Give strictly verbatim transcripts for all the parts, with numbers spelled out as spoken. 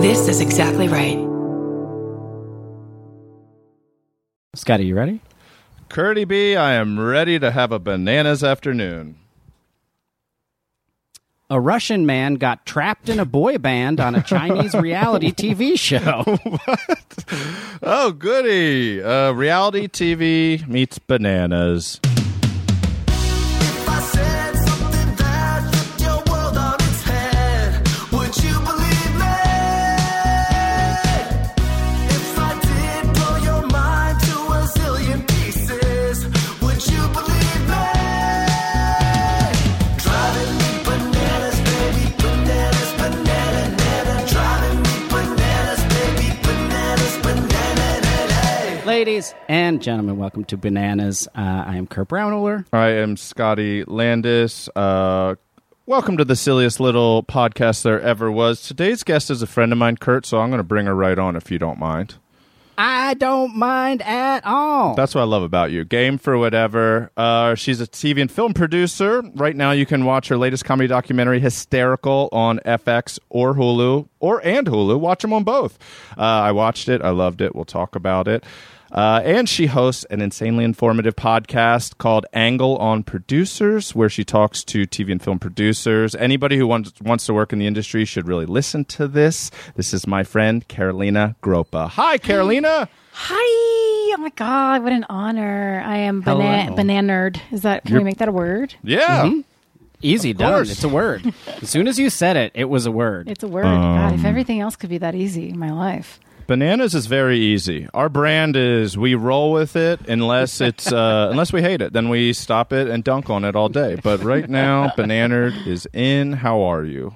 This is Exactly Right. Scotty, you ready? Curdy B, I am ready to have a bananas afternoon. A Russian man got trapped in a boy band on a Chinese reality T V show. What? Oh, goody. Uh, reality T V meets bananas. Ladies and gentlemen, welcome to Bananas. Uh, I am Kurt Braunohler. I am Scotty Landis. Uh, welcome to the silliest little podcast there ever was. Today's guest is a friend of mine, Kurt, so I'm going to bring her right on if you don't mind. I don't mind at all. That's what I love about you. Game for whatever. Uh, she's a T V and film producer. Right now you can watch her latest comedy documentary, Hysterical, on F X or Hulu, or and Hulu. Watch them on both. Uh, I watched it. I loved it. We'll talk about it. Uh, and she hosts an insanely informative podcast called Angle on Producers, where she talks to T V and film producers. Anybody who wants wants to work in the industry should really listen to this. This is my friend, Carolina Groppa. Hi, Carolina. Hi. Oh, my God. What an honor. I am bana- bananerd. Is that, can You're, we make that a word? Yeah. Mm-hmm. Easy done. It's a word. As soon as you said it, it was a word. It's a word. Um, God, if everything else could be that easy in my life. Bananas is very easy. Our brand is we roll with it unless it's uh, unless we hate it. Then we stop it and dunk on it all day. But right now, Bananerd is in. How are you?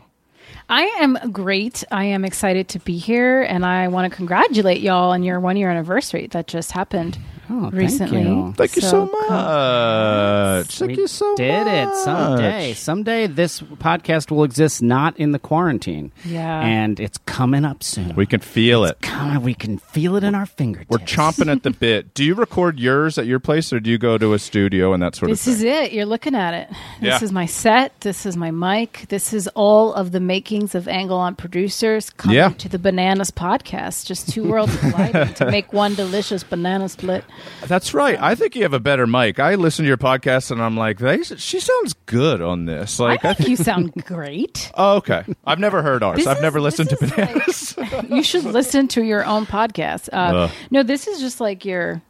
I am great. I am excited to be here, and I want to congratulate y'all on your one-year anniversary that just happened oh, recently. Thank you, thank you so, so much. Thank we you so did much. Did it someday. Someday this podcast will exist not in the quarantine. Yeah. And it's coming up soon. We can feel it's it. Coming, we can feel it in our fingertips. We're chomping at the bit. Do you record yours at your place, or do you go to a studio and that sort this of thing? This is it. You're looking at it. This yeah. is my set. This is my mic. This is all of the makings of Angle on Producers coming yeah. to the Bananas podcast. Just two worlds colliding to make one delicious banana split. That's right. I think you have a better mic. I listen to your podcast and I'm like, they, she sounds good on this. Like, I think I th- you sound great. Oh, okay. I've never heard ours. This I've is, never listened to Bananas. Like, you should listen to your own podcast. Uh, no, this is just like your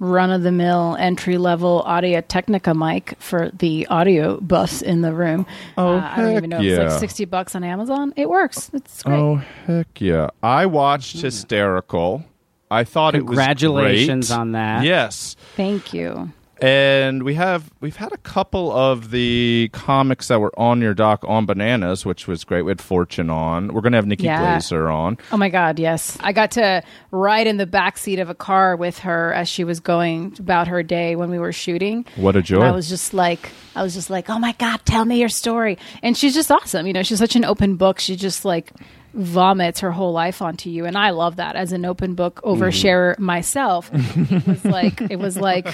run-of-the-mill entry-level Audio Technica mic for the audio bus in the room. Oh, uh, heck I don't even know yeah. It's like sixty bucks on Amazon. It works. It's great. Oh, heck yeah. I watched mm-hmm. Hysterical. I thought it was great. Congratulations on that. Yes. Thank you. And we have we've had a couple of the comics that were on your doc on Bananas, which was great. We had Fortune on. We're gonna have Nikki yeah. Glaser on. Oh my God, yes! I got to ride in the backseat of a car with her as she was going about her day when we were shooting. What a joy! And I was just like, I was just like, oh my God, tell me your story. And she's just awesome. You know, she's such an open book. She just like vomits her whole life onto you, and I love that as an open book oversharer mm. myself. It was like it was like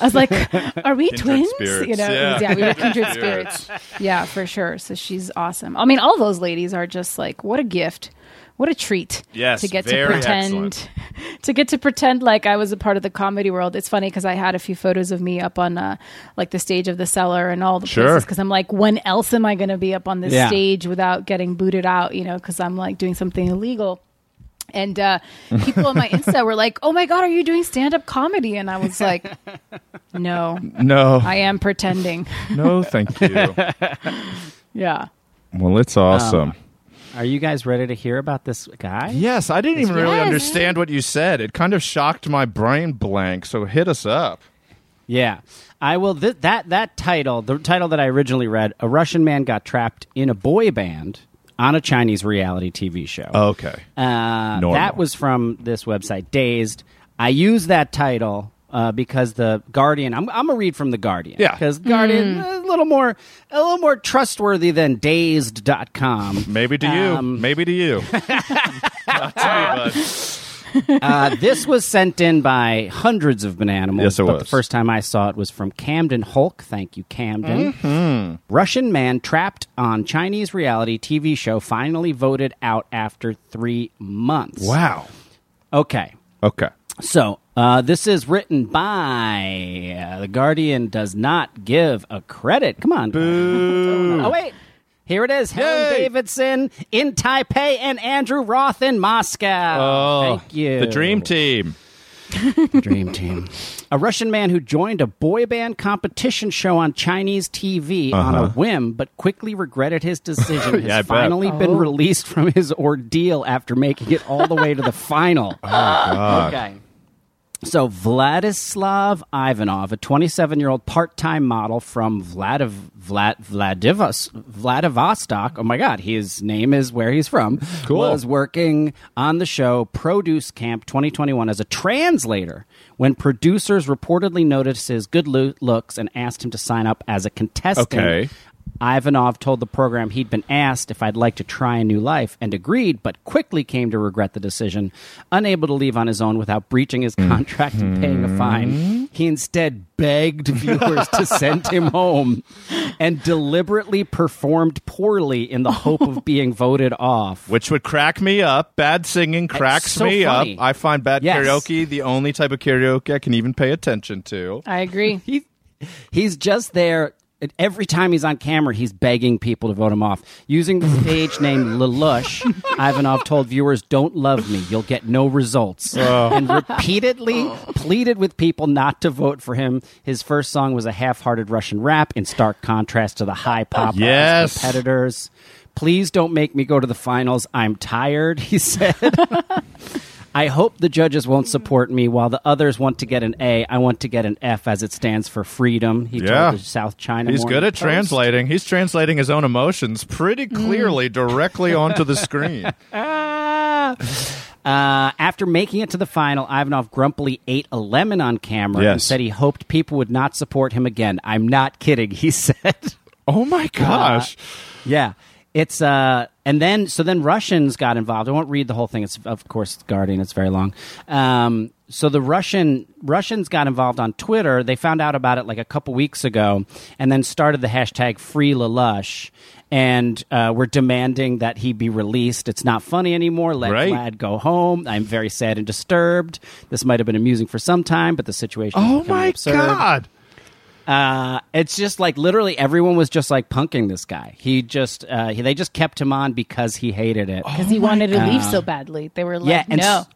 I was like, are we kindred twins? Spirits. You know, yeah, yeah we were kindred spirits. Yeah, for sure. So she's awesome. I mean, all those ladies are just like, what a gift. What a treat yes, to get to pretend to get to pretend like I was a part of the comedy world. It's funny because I had a few photos of me up on uh, like the stage of The Cellar and all the sure. places because I'm like, when else am I going to be up on this yeah. stage without getting booted out, you know, because I'm like doing something illegal. And uh, people on my Insta were like, oh my God, are you doing stand-up comedy? And I was like, no. No. I am pretending. No, thank you. Yeah. Well, it's awesome. Um, Are you guys ready to hear about this guy? Yes, I didn't this even guy. really understand what you said. It kind of shocked my brain blank, so hit us up. Yeah. I will th- that that title, the title that I originally read, a Russian man got trapped in a boy band on a Chinese reality T V show. Okay. Uh Normal. That was from this website Dazed. I used that title Uh, because the Guardian, I'm, I'm gonna read from the Guardian. Yeah, because Guardian mm. a little more, a little more trustworthy than Dazed dot com. Maybe to um, you, maybe to you. Not to me, but uh, this was sent in by hundreds of Bananimals. Yes, it but was. The first time I saw it was from Camden Hulk. Thank you, Camden. Mm-hmm. Russian man trapped on Chinese reality T V show finally voted out after three months. Wow. Okay. Okay. So, uh, this is written by... Uh, the Guardian does not give a credit. Come on. Boo. Oh, wait. Here it is. Yay. Helen Davidson in Taipei and Andrew Roth in Moscow. Oh, thank you. The dream team. The dream team. A Russian man who joined a boy band competition show on Chinese T V uh-huh. on a whim, but quickly regretted his decision, has yeah, finally oh. been released from his ordeal after making it all the way to the final. Oh, God. Okay. So, Vladislav Ivanov, a twenty-seven-year-old part-time model from Vladiv- Vlad- Vladivos- Vladivostok, oh my God, his name is where he's from, cool. was working on the show Produce Camp twenty twenty-one as a translator when producers reportedly noticed his good lo- looks and asked him to sign up as a contestant. Okay. Ivanov told the program he'd been asked if I'd like to try a new life and agreed, but quickly came to regret the decision, unable to leave on his own without breaching his contract mm-hmm. and paying a fine. He instead begged viewers to send him home and deliberately performed poorly in the hope of being voted off. Which would crack me up. Bad singing cracks so me funny. up. I find bad yes. karaoke the only type of karaoke I can even pay attention to. I agree. He, he's just there... Every time he's on camera, he's begging people to vote him off. Using the stage name Lelouch, Ivanov told viewers, "Don't love me. You'll get no results." Oh. And repeatedly pleaded with people not to vote for him. His first song was a half-hearted Russian rap in stark contrast to the high pop yes. competitors. "Please don't make me go to the finals. I'm tired," he said. "I hope the judges won't support me while the others want to get an A. I want to get an F as it stands for freedom," he yeah. told the South China Morning Post. He's good at translating. He's translating his own emotions pretty clearly mm. directly onto the screen. Ah. Uh, after making it to the final, Ivanov grumpily ate a lemon on camera yes. and said he hoped people would not support him again. "I'm not kidding," he said. Oh, my gosh. Uh, yeah. It's uh and then so then Russians got involved. I won't read the whole thing. It's of course The Guardian. It's very long. Um, so the Russian Russians got involved on Twitter. They found out about it like a couple weeks ago, and then started the hashtag Free Lelouch, and uh, were demanding that he be released. "It's not funny anymore. Let right. Vlad go home. I'm very sad and disturbed. This might have been amusing for some time, but the situation." Oh my absurd. God. Uh, it's just like literally everyone was just like punking this guy. He just uh, he, they just kept him on because he hated it, because oh he wanted God. to leave so badly. They were like, yeah, and no.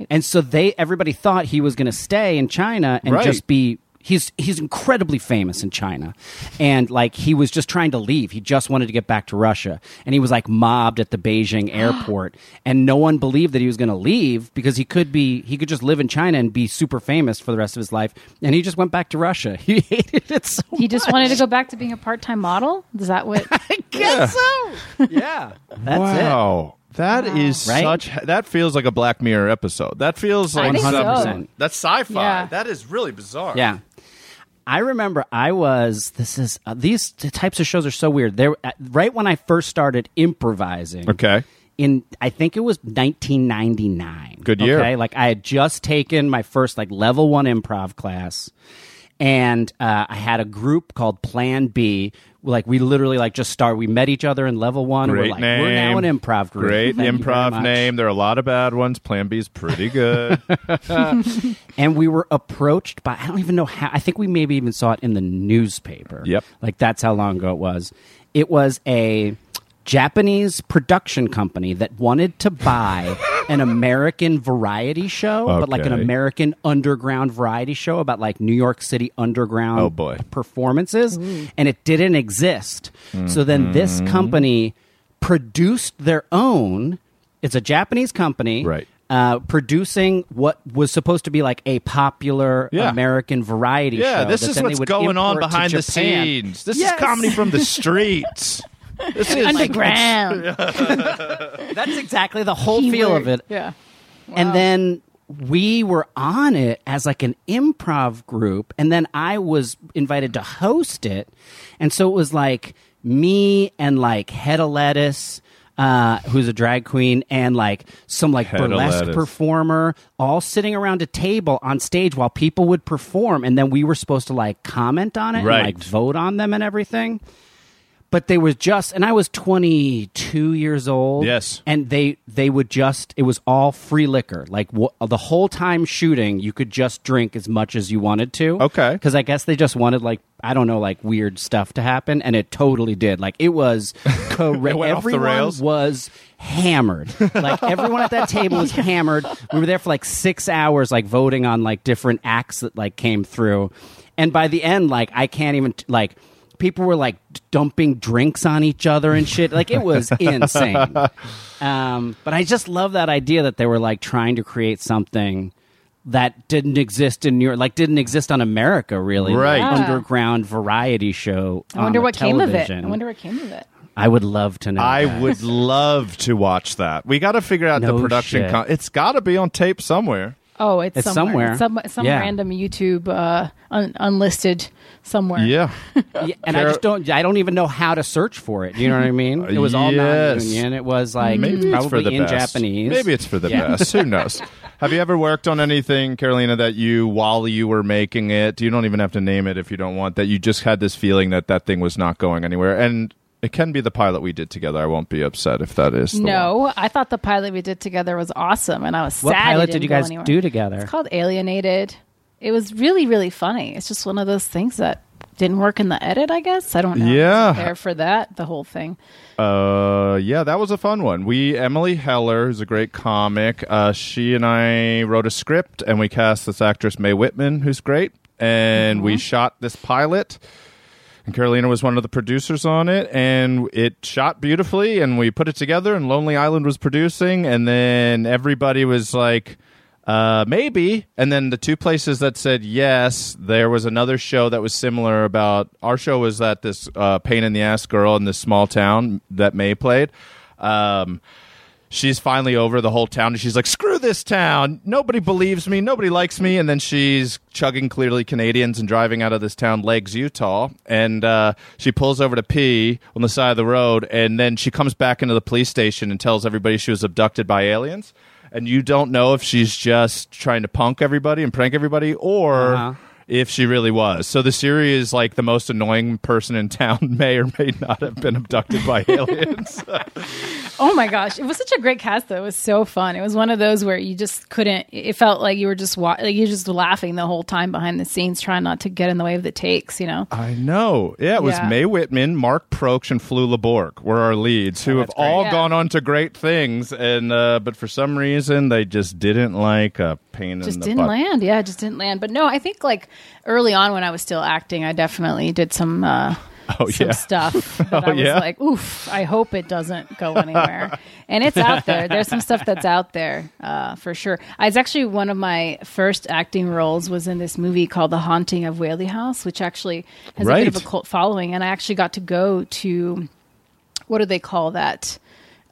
S- and so they everybody thought he was going to stay in China and right. just be. He's he's incredibly famous in China, and like he was just trying to leave. He just wanted to get back to Russia, and he was like mobbed at the Beijing airport, and no one believed that he was going to leave because he could be he could just live in China and be super famous for the rest of his life. And he just went back to Russia. He hated it so much. He just wanted to go back to being a part-time model. Is that what? I guess yeah. so. Yeah. That's wow. it. That wow. is right? such... That feels like a Black Mirror episode. That feels like... one hundred percent. So. That's sci-fi. Yeah. That is really bizarre. Yeah. I remember I was... This is uh, These types of shows are so weird. They're, uh, right when I first started improvising... Okay. In I think it was nineteen ninety-nine. Good year. Okay? Like, I had just taken my first, like, level one improv class. And uh, I had a group called Plan B... Like, we literally, like, just start. We met each other in level one. Great and we're like, name. We're now an improv group. Great Thank improv name. There are a lot of bad ones. Plan B's pretty good. And we were approached by, I don't even know how, I think we maybe even saw it in the newspaper. Yep. Like, that's how long ago it was. It was a Japanese production company that wanted to buy an American variety show, okay. but like an American underground variety show about like New York City underground oh boy. performances, Ooh. and it didn't exist. Mm-hmm. So then this company produced their own. It's a Japanese company, right? Uh, producing what was supposed to be like a popular yeah. American variety yeah, show. Yeah, this is what's going on behind the scenes. This yes. is comedy from the streets. This is underground. That's exactly the whole Keyword. feel of it. Yeah. Wow. And then we were on it as like an improv group, and then I was invited to host it. And so it was like me and like Hedda Lettuce uh, who's a drag queen, and like some like Head burlesque performer, all sitting around a table on stage while people would perform, and then we were supposed to like comment on it, right, and like vote on them and everything. But they were just, and I was twenty-two years old. Yes, and they they would just, it was all free liquor. Like w- the whole time shooting, you could just drink as much as you wanted to. Okay, because I guess they just wanted like, I don't know, like weird stuff to happen, and it totally did. Like it was, cor- it went off the rails. Everyone was hammered. Like everyone at that table was hammered. We were there for like six hours, like voting on like different acts that like came through, and by the end, like I can't even t- like. People were like dumping drinks on each other and shit. Like it was insane. Um, but I just love that idea that they were like trying to create something that didn't exist in New York, like didn't exist on America, really. Right. Like, yeah. Underground variety show. I wonder on what television. came of it. I wonder what came of it. I would love to know. I that. would love to watch that. We got to figure out no the production. Con- it's got to be on tape somewhere. Oh, it's, it's somewhere. somewhere. It's some some yeah. random YouTube uh, un- unlisted somewhere. Yeah. yeah and Car- I just don't. I don't even know how to search for it. You know what I mean? It was yes. all non-union. It was like Maybe probably in best. Japanese. Maybe it's for the yeah. best. Who knows? Have you ever worked on anything, Carolina, that you, while you were making it, you don't even have to name it if you don't want, that you just had this feeling that that thing was not going anywhere? And it can be the pilot we did together. I won't be upset if that is. The no, one. I thought the pilot we did together was awesome, and I was sad. What pilot did you guys anywhere. do together? It's called Alienated. It was really, really funny. It's just one of those things that didn't work in the edit, I guess. I don't know. Yeah, I wasn't there for that, the whole thing. Uh, yeah, that was a fun one. We Emily Heller, who's a great comic, uh, she and I wrote a script, and we cast this actress Mae Whitman, who's great, and mm-hmm. we shot this pilot. And Carolina was one of the producers on it, and it shot beautifully, and we put it together, and Lonely Island was producing, and then everybody was like, uh, maybe. And then the two places that said yes, there was another show that was similar about... Our show was that this uh, pain-in-the-ass girl in this small town that Mae played. Um, she's finally over the whole town, and she's like, screw this town! Nobody believes me, nobody likes me, and then she's... chugging clearly Canadians and driving out of this town, Legs, Utah, and uh, she pulls over to pee on the side of the road, and then she comes back into the police station and tells everybody she was abducted by aliens, and you don't know if she's just trying to punk everybody and prank everybody, or uh-huh. if she really was. So the series, like, the most annoying person in town may or may not have been abducted by aliens. Oh my gosh, it was such a great cast though. It was so fun. It was one of those where you just couldn't, it felt like you were just wa- like you were just laughing the whole time behind the scenes, trying not to get in the way of the takes, you know? I know. Yeah, it was yeah. Mae Whitman, Mark Proch, and Flew LeBourque were our leads, who oh, have great. all yeah. gone on to great things, and uh, but for some reason they just didn't like a pain just in the butt. Just didn't land, yeah, just didn't land. But no, I think like early on when I was still acting, I definitely did some... Uh, Oh, some yeah. stuff that oh, I was yeah? like, oof, I hope it doesn't go anywhere. And it's out there. There's some stuff that's out there uh, for sure. I, it's actually one of my first acting roles was in this movie called The Haunting of Whaley House, which actually has right. a bit of a cult following. And I actually got to go to, what do they call that?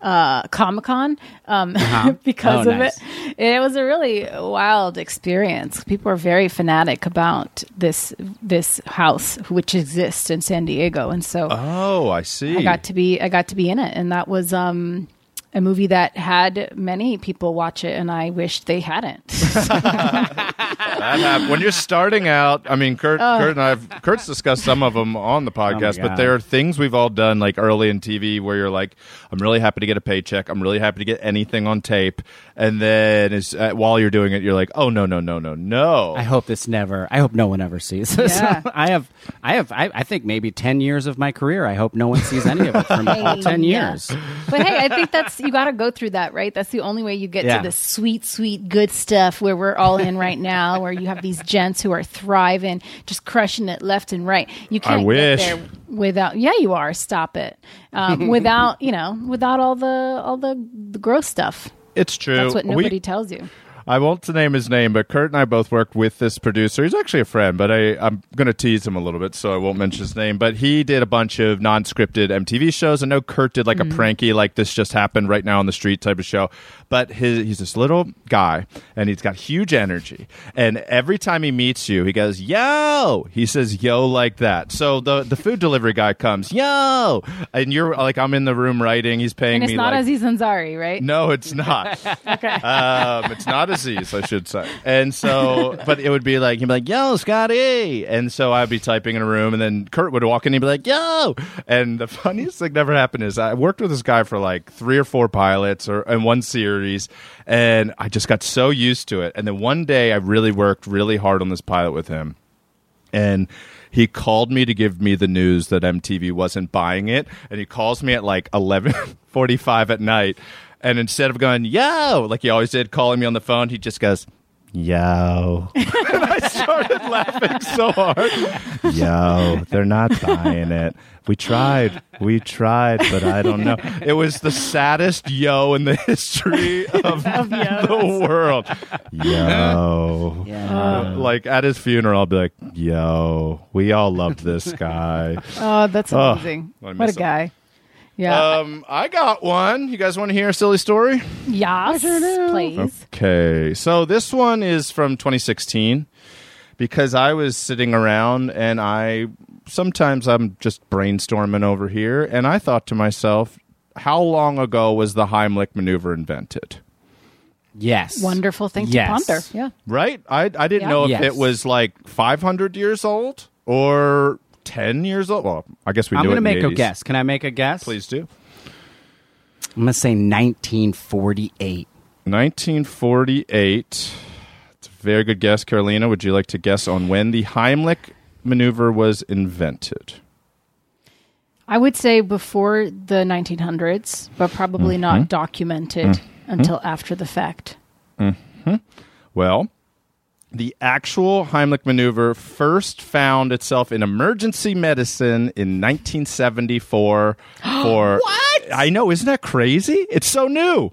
Uh, Comic-Con um, uh-huh. because oh, of nice. it. It was a really wild experience. People are very fanatic about this this house, which exists in San Diego, and so oh, I see. I got to be I got to be in it, and that was um, a movie that had many people watch it, and I wished they hadn't. That happened. When you're starting out, I mean, Kurt, oh. Kurt and I've Kurt's discussed some of them on the podcast, oh but there are things we've all done like early in T V where you're like, I'm really happy to get a paycheck. I'm really happy to get anything on tape. And then as, uh, while you're doing it, you're like, oh no, no, no, no, no. I hope this never. I hope no one ever sees this. Yeah. I have, I have, I, I think maybe ten years of my career. I hope no one sees any of it from hey, all ten yeah. years. But hey, I think that's you got to go through that, right? That's the only way you get yeah. to the sweet, sweet, good stuff where we're all in right now. Where you have these gents who are thriving, just crushing it left and right. You can't I wish. get there without. Yeah, you are. Stop it. Um, without you know, without all the all the, the gross stuff. It's true. That's what nobody we, tells you. I won't name his name, but Kurt and I both worked with this producer. He's actually a friend, but I, I'm going to tease him a little bit, so I won't mention his name. But he did a bunch of non-scripted M T V shows. I know Kurt did like mm-hmm. a pranky, like this just happened right now on the street type of show. But his, he's this little guy, and he's got huge energy. And every time he meets you, he goes, yo! He says, yo, like that. So the, the food delivery guy comes, yo! And you're like, I'm in the room writing. He's paying me. And it's me not like, Aziz Ansari, right? No, it's not. Okay. Um, it's not Aziz, I should say. And so, but it would be like, he'd be like, yo, Scotty. And so I'd be typing in a room, and then Kurt would walk in, and he'd be like, yo. And the funniest thing that ever happened is I worked with this guy for like three or four pilots or and one series, and I just got so used to it. And then one day I really worked really hard on this pilot with him. And he called me to give me the news that M T V wasn't buying it. And he calls me at like eleven forty-five at night. And instead of going, yo, like he always did, calling me on the phone, he just goes, yo. And I started laughing so hard. Yo, they're not buying it. We tried. We tried, but I don't know. It was the saddest yo in the history of, of the world. Yo. Yeah. Like at his funeral, I'll be like, yo, we all loved this guy. Oh, that's amazing. Oh, what a guy. Him. Yeah. Um, I got one. You guys want to hear a silly story? Yes, please. Okay. So this one is from twenty sixteen because I was sitting around and I sometimes I'm just brainstorming over here and I thought to myself, how long ago was the Heimlich maneuver invented? Yes. Wonderful thing yes. to ponder. Yeah. Right? I I didn't yeah. know if yes. it was like five hundred years old or ten years old? Well, I guess we do it in the eighties. I'm going to make a guess. Can I make a guess? Please do. I'm going to say nineteen forty-eight. nineteen forty-eight. It's a very good guess. Carolina, would you like to guess on when the Heimlich maneuver was invented? I would say before the nineteen hundreds, but probably mm-hmm. not documented mm-hmm. until after the fact. Mm-hmm. Well, the actual Heimlich maneuver first found itself in emergency medicine in nineteen seventy-four. For what? I know, isn't that crazy? It's so new.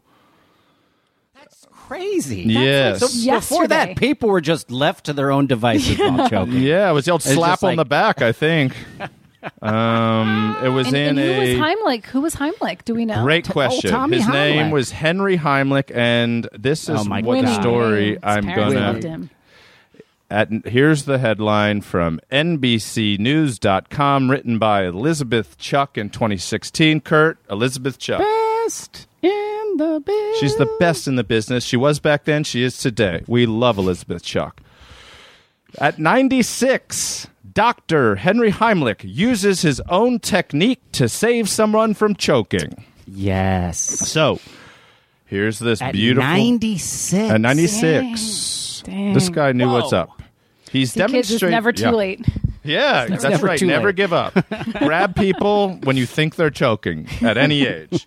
That's crazy. Yes. That's like, so yesterday. Before that, people were just left to their own devices yeah. while choking. Yeah, it was the old slap on like... the back, I think. Um, it was and, in and who a. Who was Heimlich? Who was Heimlich? Do we know? Great question. Oh, His Heimlich. name was Henry Heimlich, and this is oh what God. the story His I'm going to. Loved him. At, here's the headline from N B C news dot com, written by Elizabeth Chuck in twenty sixteen. Kurt, Elizabeth Chuck. Best in the business. She's the best in the business. She was back then. She is today. We love Elizabeth Chuck. At ninety-six, Doctor Henry Heimlich uses his own technique to save someone from choking. Yes. So, here's this At beautiful... At ninety-six. At ninety-six. Dang. Dang. This guy knew Whoa. what's up. He's demonstrating. Never too yeah. late. Yeah, never, that's never right. Never late. give up. Grab people when you think they're choking at any age.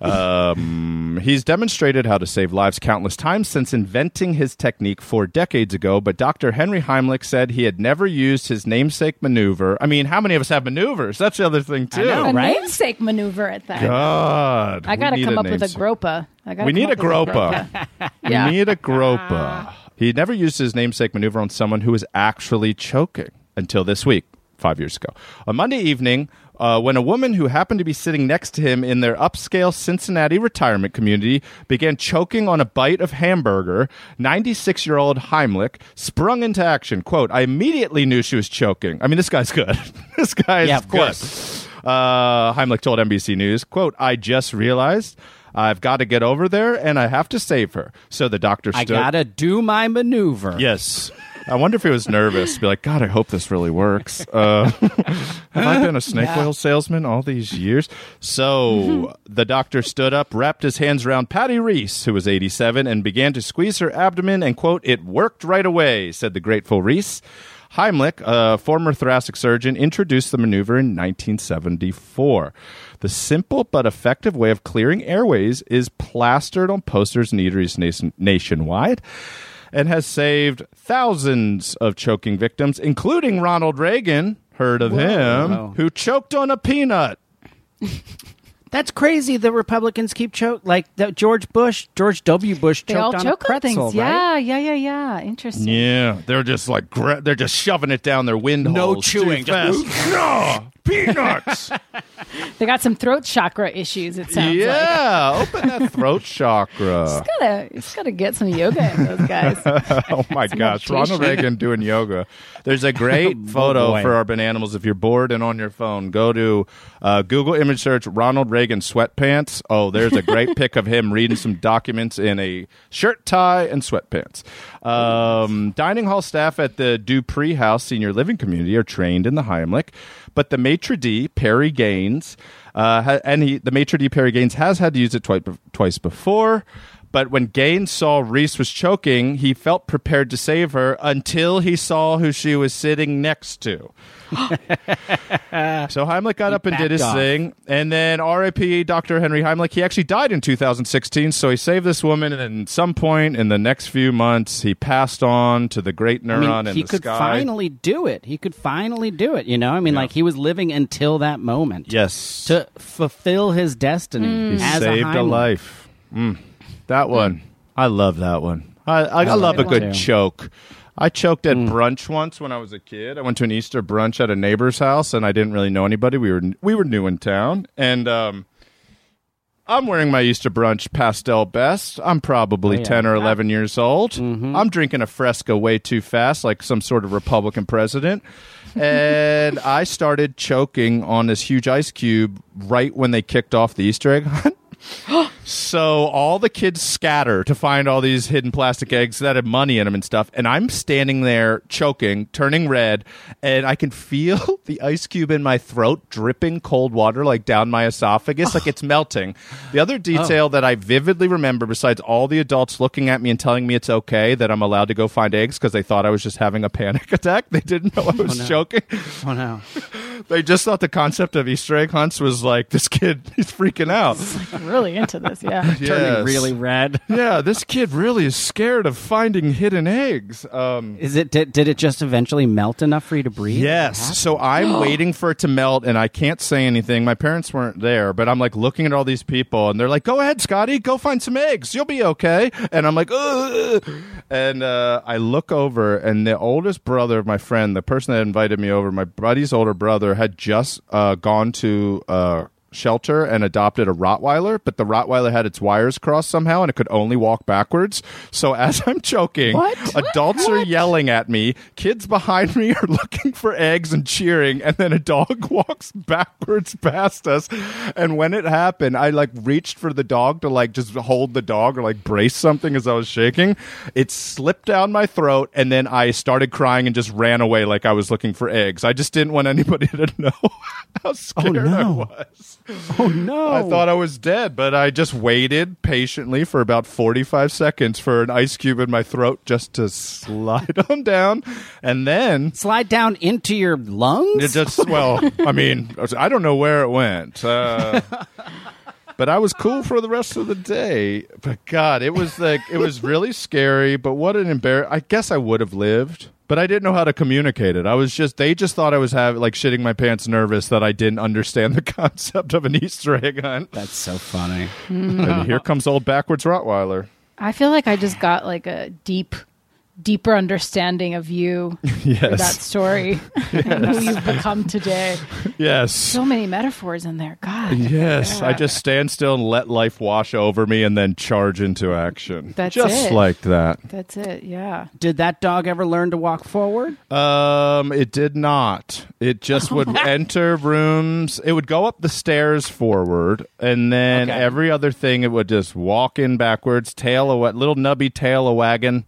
Um, he's demonstrated how to save lives countless times since inventing his technique four decades ago. But Doctor Henry Heimlich said he had never used his namesake maneuver. I mean, how many of us have maneuvers? That's the other thing too, I know, right? A namesake maneuver at that. God, I got to come up namesake. with a Groppa. I we need a Groppa. A yeah. We need a Groppa. He never used his namesake maneuver on someone who was actually choking until this week, five years ago. On Monday evening, uh, when a woman who happened to be sitting next to him in their upscale Cincinnati retirement community began choking on a bite of hamburger, ninety-six-year-old Heimlich sprung into action. Quote, I immediately knew she was choking. I mean, this guy's good. This guy is yeah, of good. Course. Uh, Heimlich told N B C News, quote, I just realized... I've got to get over there, and I have to save her. So the doctor stood. I got to do my maneuver. Yes. I wonder if he was nervous. Be like, God, I hope this really works. Uh, have I been a snake yeah. oil salesman all these years? So mm-hmm. the doctor stood up, wrapped his hands around Patty Reese, who was eighty-seven, and began to squeeze her abdomen, and, quote, it worked right away, said the grateful Reese. Heimlich, a former thoracic surgeon, introduced the maneuver in nineteen seventy-four. The simple but effective way of clearing airways is plastered on posters and eateries nation- nationwide and has saved thousands of choking victims, including Ronald Reagan, heard of Whoa. him, who choked on a peanut. That's crazy that Republicans keep choking. Like that George Bush, George W. Bush they choked all on choke a pretzel, on things. Yeah, right? yeah, yeah, yeah. Interesting. Yeah, they're just like, they're just shoving it down their wind no holes. No chewing. Just no, peanuts. They got some throat chakra issues, it sounds yeah, like. Yeah, open that throat chakra. It's gotta, it's gotta get some yoga in those guys. Oh, my gosh. Ronald Reagan doing yoga. There's a great oh, photo boy. for Urban Animals. If you're bored and on your phone, go to uh, Google image search Ronald Reagan. Reagan sweatpants. Oh, there's a great pic of him reading some documents in a shirt, tie, and sweatpants. Um, dining hall staff at the Dupree House Senior Living Community are trained in the Heimlich, but the maitre d', Perry Gaines, uh, ha- and he, the maitre d', Perry Gaines, has had to use it twi- twice before. But when Gaines saw Reese was choking, he felt prepared to save her until he saw who she was sitting next to. So Heimlich got he up and did his off. thing. And then R I P Doctor Henry Heimlich, he actually died in two thousand sixteen. So he saved this woman. And at some point in the next few months, he passed on to the great neuron I mean, in the sky. He could finally do it. He could finally do it. You know, I mean, yeah. like he was living until that moment. Yes. To fulfill his destiny mm. as a Heimlich. He saved a life. Mm. That one. I love that one. I, I, I love a good choke. I choked at mm. brunch once when I was a kid. I went to an Easter brunch at a neighbor's house, and I didn't really know anybody. We were we were new in town, and um, I'm wearing my Easter brunch pastel best. I'm probably oh, yeah. ten or eleven years old. Mm-hmm. I'm drinking a Fresca way too fast, like some sort of Republican president. And I started choking on this huge ice cube right when they kicked off the Easter egg hunt. So all the kids scatter to find all these hidden plastic eggs that have money in them and stuff, and I'm standing there choking, turning red, and I can feel the ice cube in my throat dripping cold water like down my esophagus, like it's melting. The other detail oh. that I vividly remember, besides all the adults looking at me and telling me it's okay that I'm allowed to go find eggs because they thought I was just having a panic attack. They didn't know I was oh, no. choking. Oh no. They just thought the concept of Easter egg hunts was like, this kid, he's freaking out. I'm really into this, yeah. Yes. Turning really red. Yeah, this kid really is scared of finding hidden eggs. Um, is it? Did, did it just eventually melt enough for you to breathe? Yes. So I'm waiting for it to melt, and I can't say anything. My parents weren't there, but I'm like looking at all these people, and they're like, go ahead, Scotty, go find some eggs. You'll be okay. And I'm like, ugh. And uh, I look over, and the oldest brother of my friend, the person that invited me over, my buddy's older brother, had just uh, gone to uh, shelter and adopted a Rottweiler, but the Rottweiler had its wires crossed somehow and it could only walk backwards. So as I'm choking, what? adults what? are yelling at me, kids behind me are looking for eggs and cheering, and then a dog walks backwards past us. And when it happened, I like reached for the dog to like just hold the dog or like brace something as I was shaking. It slipped down my throat, and then I started crying and just ran away like I was looking for eggs. I just didn't want anybody to know how scared oh, no. I was. Oh, no. I thought I was dead, but I just waited patiently for about forty-five seconds for an ice cube in my throat just to slide on down, and then... Slide down into your lungs? It just, well, I mean, I don't know where it went. Uh, but I was cool for the rest of the day. But, God, it was like, it was really scary, but what an embarrassment. I guess I would have lived. But I didn't know how to communicate it. I was just, they just thought I was having, like, shitting my pants nervous that I didn't understand the concept of an Easter egg hunt. That's so funny. Mm. And here comes old backwards Rottweiler. I feel like I just got, like, a deep, deeper understanding of you yes. through that story yes. and who you've become today. Yes. So many metaphors in there. God. Yes. Yeah. I just stand still and let life wash over me and then charge into action. That's just it. Just like that. That's it. Yeah. Did that dog ever learn to walk forward? Um, it did not. It just would enter rooms. It would go up the stairs forward, and then okay. every other thing it would just walk in backwards, tail a little nubby tail a wagon.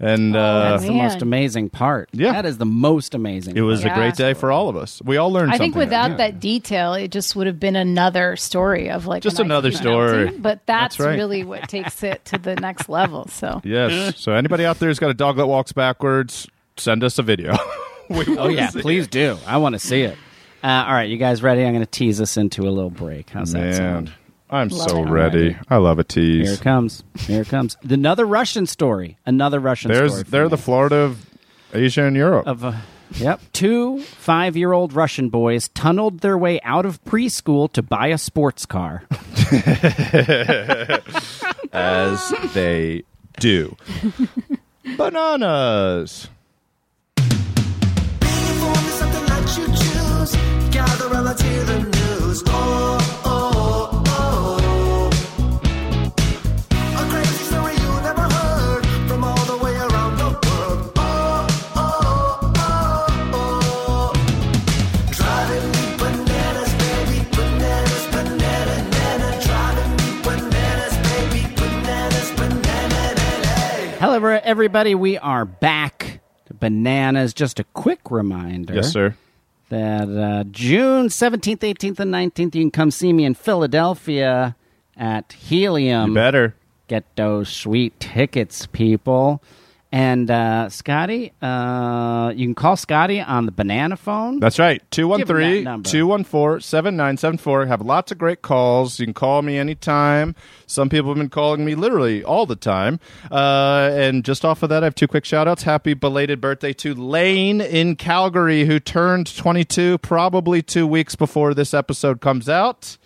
And oh, uh, that's the man. most amazing part. Yeah. That is the most amazing part. It was yeah. a great day for all of us. We all learned I something. I think without that yeah. detail, it just would have been another story of like just an another story. Mountain, but that's, that's right. really what takes it to the next level. So yes. So anybody out there who's got a dog that walks backwards, send us a video. oh yeah, please it. do. I want to see it. Uh, all right, you guys ready? I'm going to tease us into a little break. How's Man. that sound? I'm love so ready. ready. I love a tease. Here it comes. Here it comes. Another Russian story. Another Russian There's, story. They're me. the Florida of Asia and Europe. Of, uh, Yep. Two five-year-old Russian boys tunneled their way out of preschool to buy a sports car. As they do. Bananas. Gather and let's hear the news. Oh, oh, oh. A crazy story you never heard from all the way around the world. Oh, oh, oh, oh. Driving me bananas, baby, bananas, banana, banana. Driving me bananas, baby, bananas, banana. Hello, everybody. We are back to Bananas. Just a quick reminder. Yes, sir. That uh, June seventeenth, eighteenth, and nineteenth, you can come see me in Philadelphia at Helium. You better. Get those sweet tickets, people. And uh, Scotty, uh, you can call Scotty on the banana phone. That's right, two one three, two one four, seven nine seven four. Have lots of great calls. You can call me anytime. Some people have been calling me literally all the time. Uh, and just off of that, I have two quick shout-outs. Happy belated birthday to Lane in Calgary, who turned twenty-two probably two weeks before this episode comes out.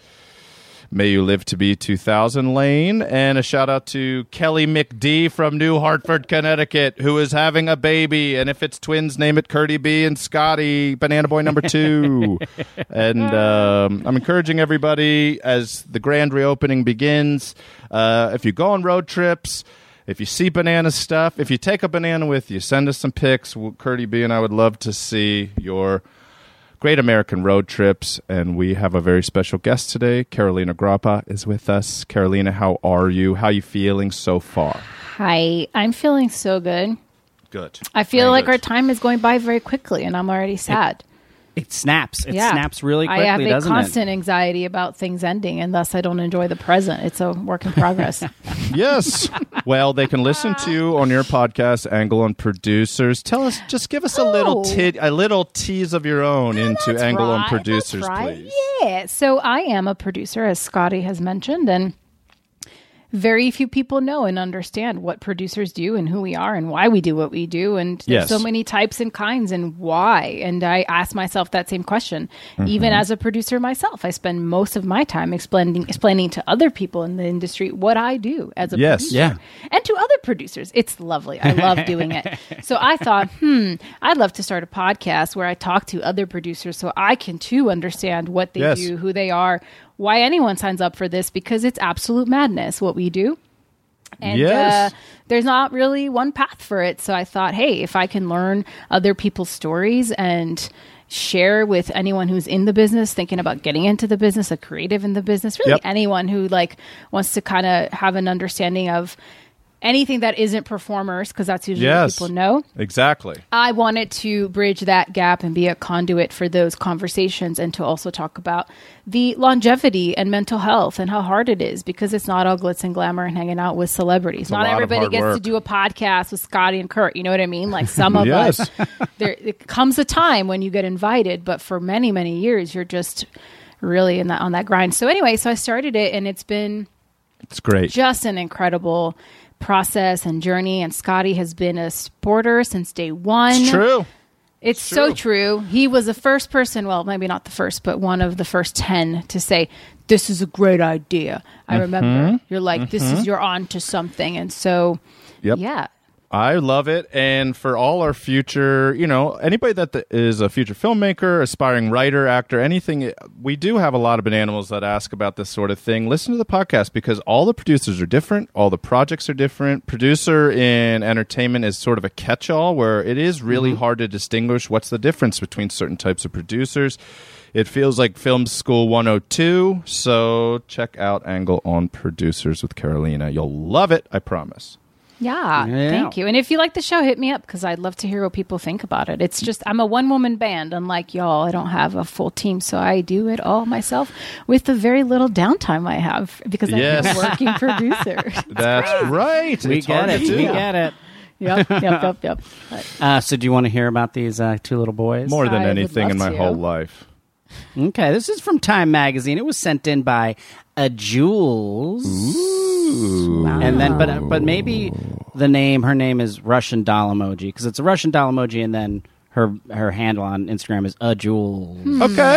May you live to be two thousand, Lane. And a shout-out to Kelly McD from New Hartford, Connecticut, who is having a baby. And if it's twins, name it Curdy B and Scotty, Banana Boy number two. And um, I'm encouraging everybody, as the grand reopening begins, uh, if you go on road trips, if you see banana stuff, if you take a banana with you, send us some pics. Curdy B and I would love to see your Great American Road Trips, and we have a very special guest today. Carolina Groppa is with us. Carolina, how are you? How are you feeling so far? Hi, I'm feeling so good. Good. I feel very like good. Our time is going by very quickly, and I'm already sad. It, it snaps. It yeah. snaps really quickly, doesn't it? I have a constant it? anxiety about things ending, and thus I don't enjoy the present. It's a work in progress. Yes. Well, they can listen to you on your podcast, Angle on Producers. Tell us, just give us a oh. little tit, a little tease of your own no, into Angle right. on Producers, right. please. Yeah. So I am a producer, as Scotty has mentioned, and very few people know and understand what producers do and who we are and why we do what we do. And yes. there's so many types and kinds and why. And I ask myself that same question. Mm-hmm. Even as a producer myself, I spend most of my time explaining explaining to other people in the industry what I do as a yes. producer. Yeah. And to other producers. It's lovely. I love doing it. So I thought, hmm, I'd love to start a podcast where I talk to other producers so I can too understand what they yes. do, who they are, why anyone signs up for this, because it's absolute madness what we do. And yes. uh, there's not really one path for it. So I thought, hey, if I can learn other people's stories and share with anyone who's in the business, thinking about getting into the business, a creative in the business, really yep. anyone who like wants to kind of have an understanding of anything that isn't performers, because that's usually yes, what people know. Exactly. I wanted to bridge that gap and be a conduit for those conversations, and to also talk about the longevity and mental health and how hard it is, because it's not all glitz and glamour and hanging out with celebrities. It's not everybody gets work. to do a podcast with Scotty and Kurt. You know what I mean? Like some of yes. us, there it comes a time when you get invited, but for many, many years, you're just really in that on that grind. So anyway, so I started it, and it's been it's great, just an incredible process and journey, and Scotty has been a supporter since day one. It's true. It's, it's so true. true. He was the first person, well, maybe not the first, but one of the first ten to say, this is a great idea. I mm-hmm. remember. You're like, mm-hmm. this is, you're on to something. And so, yep. yeah. I love it. And for all our future, you know, anybody that th- is a future filmmaker, aspiring writer, actor, anything, we do have a lot of Bananimals that ask about this sort of thing. Listen to the podcast, because all the producers are different. All the projects are different. Producer in entertainment is sort of a catch-all, where it is really mm-hmm. hard to distinguish what's the difference between certain types of producers. It feels like Film School one oh two. So check out Angle on Producers with Carolina. You'll love it, I promise. Yeah, yeah, thank you. And if you like the show, hit me up, because I'd love to hear what people think about it. It's just, I'm a one-woman band, unlike y'all. I don't have a full team, so I do it all myself with the very little downtime I have, because yes. I'm a working producer. That's right. We get it. We get it. Yep, yep, yep, yep. Right. Uh, so do you want to hear about these uh, two little boys? More than I anything in my to. whole life. Okay, this is from Time Magazine. It was sent in by a Jules. Ooh. And then, but but maybe the name, her name is Russian doll emoji, because it's a Russian doll emoji and then Her her handle on Instagram is a Jules. Okay.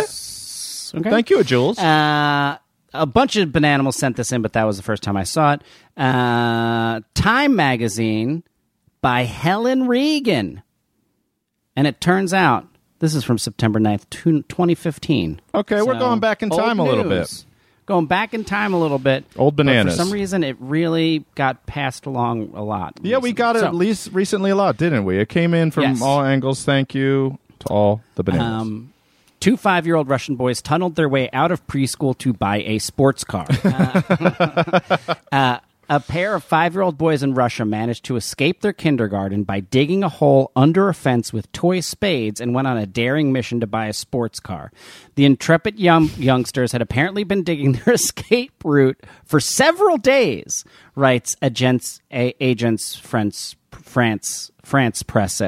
Okay. Thank you, a Jules. Uh, a bunch of Bananimals sent this in, but that was the first time I saw it. Uh, Time Magazine by Helen Reagan. And it turns out, this is from September ninth, twenty fifteen. Okay, so we're going back in time a little news. bit. Going back in time a little bit. Old Bananas. For some reason, it really got passed along a lot. Yeah, recently. we got it so, at least recently a lot, didn't we? It came in from yes. all angles. Thank you to all the Bananas. Um, two five-year-old Russian boys tunneled their way out of preschool to buy a sports car. Uh, uh, a pair of five-year-old boys in Russia managed to escape their kindergarten by digging a hole under a fence with toy spades and went on a daring mission to buy a sports car. The intrepid young youngsters had apparently been digging their escape route for several days, writes Agence, a, Agence France, France, France Presse.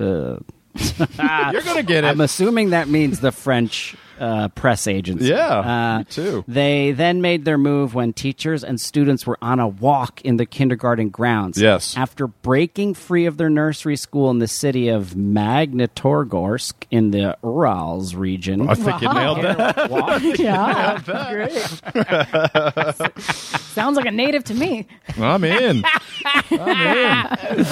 Uh, uh. You're going to get it. I'm assuming that means the French... Uh, press agency. Yeah, uh, me too. They then made their move when teachers and students were on a walk in the kindergarten grounds. Yes. After breaking free of their nursery school in the city of Magnitogorsk in the Urals region. I think wow. you nailed that. Walk. Yeah. That. Great. Sounds like a native to me. I'm in. I'm in.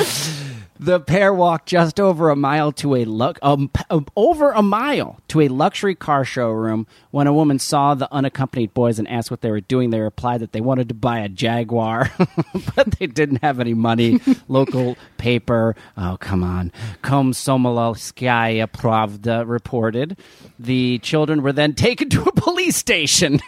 The pair walked just over a mile to a lu- um, over a mile to a luxury car showroom when a woman saw the unaccompanied boys and asked what they were doing. They replied that they wanted to buy a Jaguar, but they didn't have any money. Local paper, oh come on, Komsomolskaya Pravda reported. The children were then taken to a police station.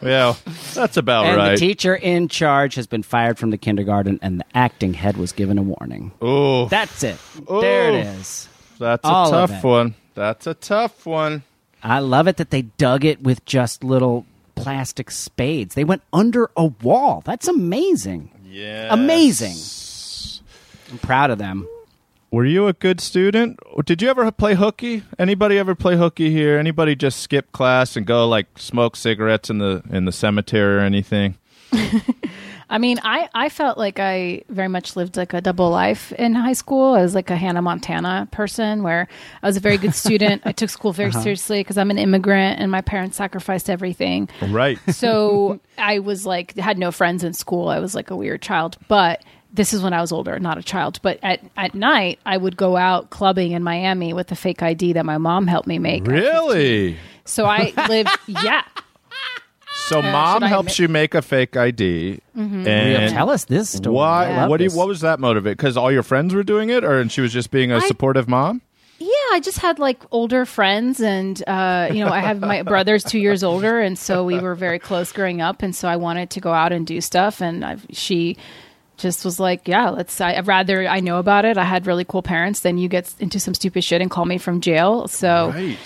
Yeah, that's about and right. And the teacher in charge has been fired from the kindergarten, and the acting head was given a warning. Ooh. That's it. Ooh. There it is. That's All a tough one. That's a tough one. I love it that they dug it with just little plastic spades. They went under a wall. That's amazing. Yeah. Amazing. I'm proud of them. Were you a good student? Did you ever play hooky? Anybody ever play hooky here? Anybody just skip class and go like smoke cigarettes in the in the cemetery or anything? I mean, I, I felt like I very much lived like a double life in high school. I was like a Hannah Montana person where I was a very good student. I took school very uh-huh. seriously because I'm an immigrant and my parents sacrificed everything. Right. So I was like, had no friends in school. I was like a weird child, but... This is when I was older, not a child. But at, at night, I would go out clubbing in Miami with a fake I D that my mom helped me make. Really? So I lived, yeah. So uh, mom helps ma- you make a fake I D. Mm-hmm. And tell us this story. Why? Yeah. What do you, What was that motivated? Because all your friends were doing it, or and she was just being a I, supportive mom? Yeah, I just had like older friends, and uh, you know, I have my brother's two years older, and so we were very close growing up, and so I wanted to go out and do stuff, and I, she. Just was like, yeah, let's, I, I'd rather I know about it. I had really cool parents. Then you get into some stupid shit and call me from jail. So, right.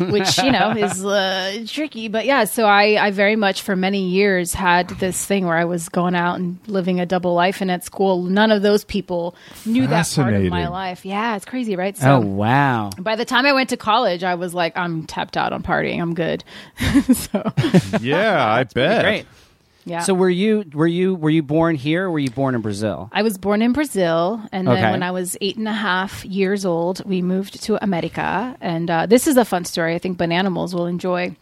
Which, you know, is uh, tricky. But yeah, so I, I very much for many years had this thing where I was going out and living a double life. And at school, none of those people knew that part of my life. Yeah, it's crazy, right? So, oh, wow. By the time I went to college, I was like, I'm tapped out on partying. I'm good. So, yeah, I bet. Great. Yeah. So were you were you were you born here or were you born in Brazil? I was born in Brazil, and okay. then when I was eight and a half years old, we moved to America. And uh, this is a fun story. I think Bananimals will enjoy.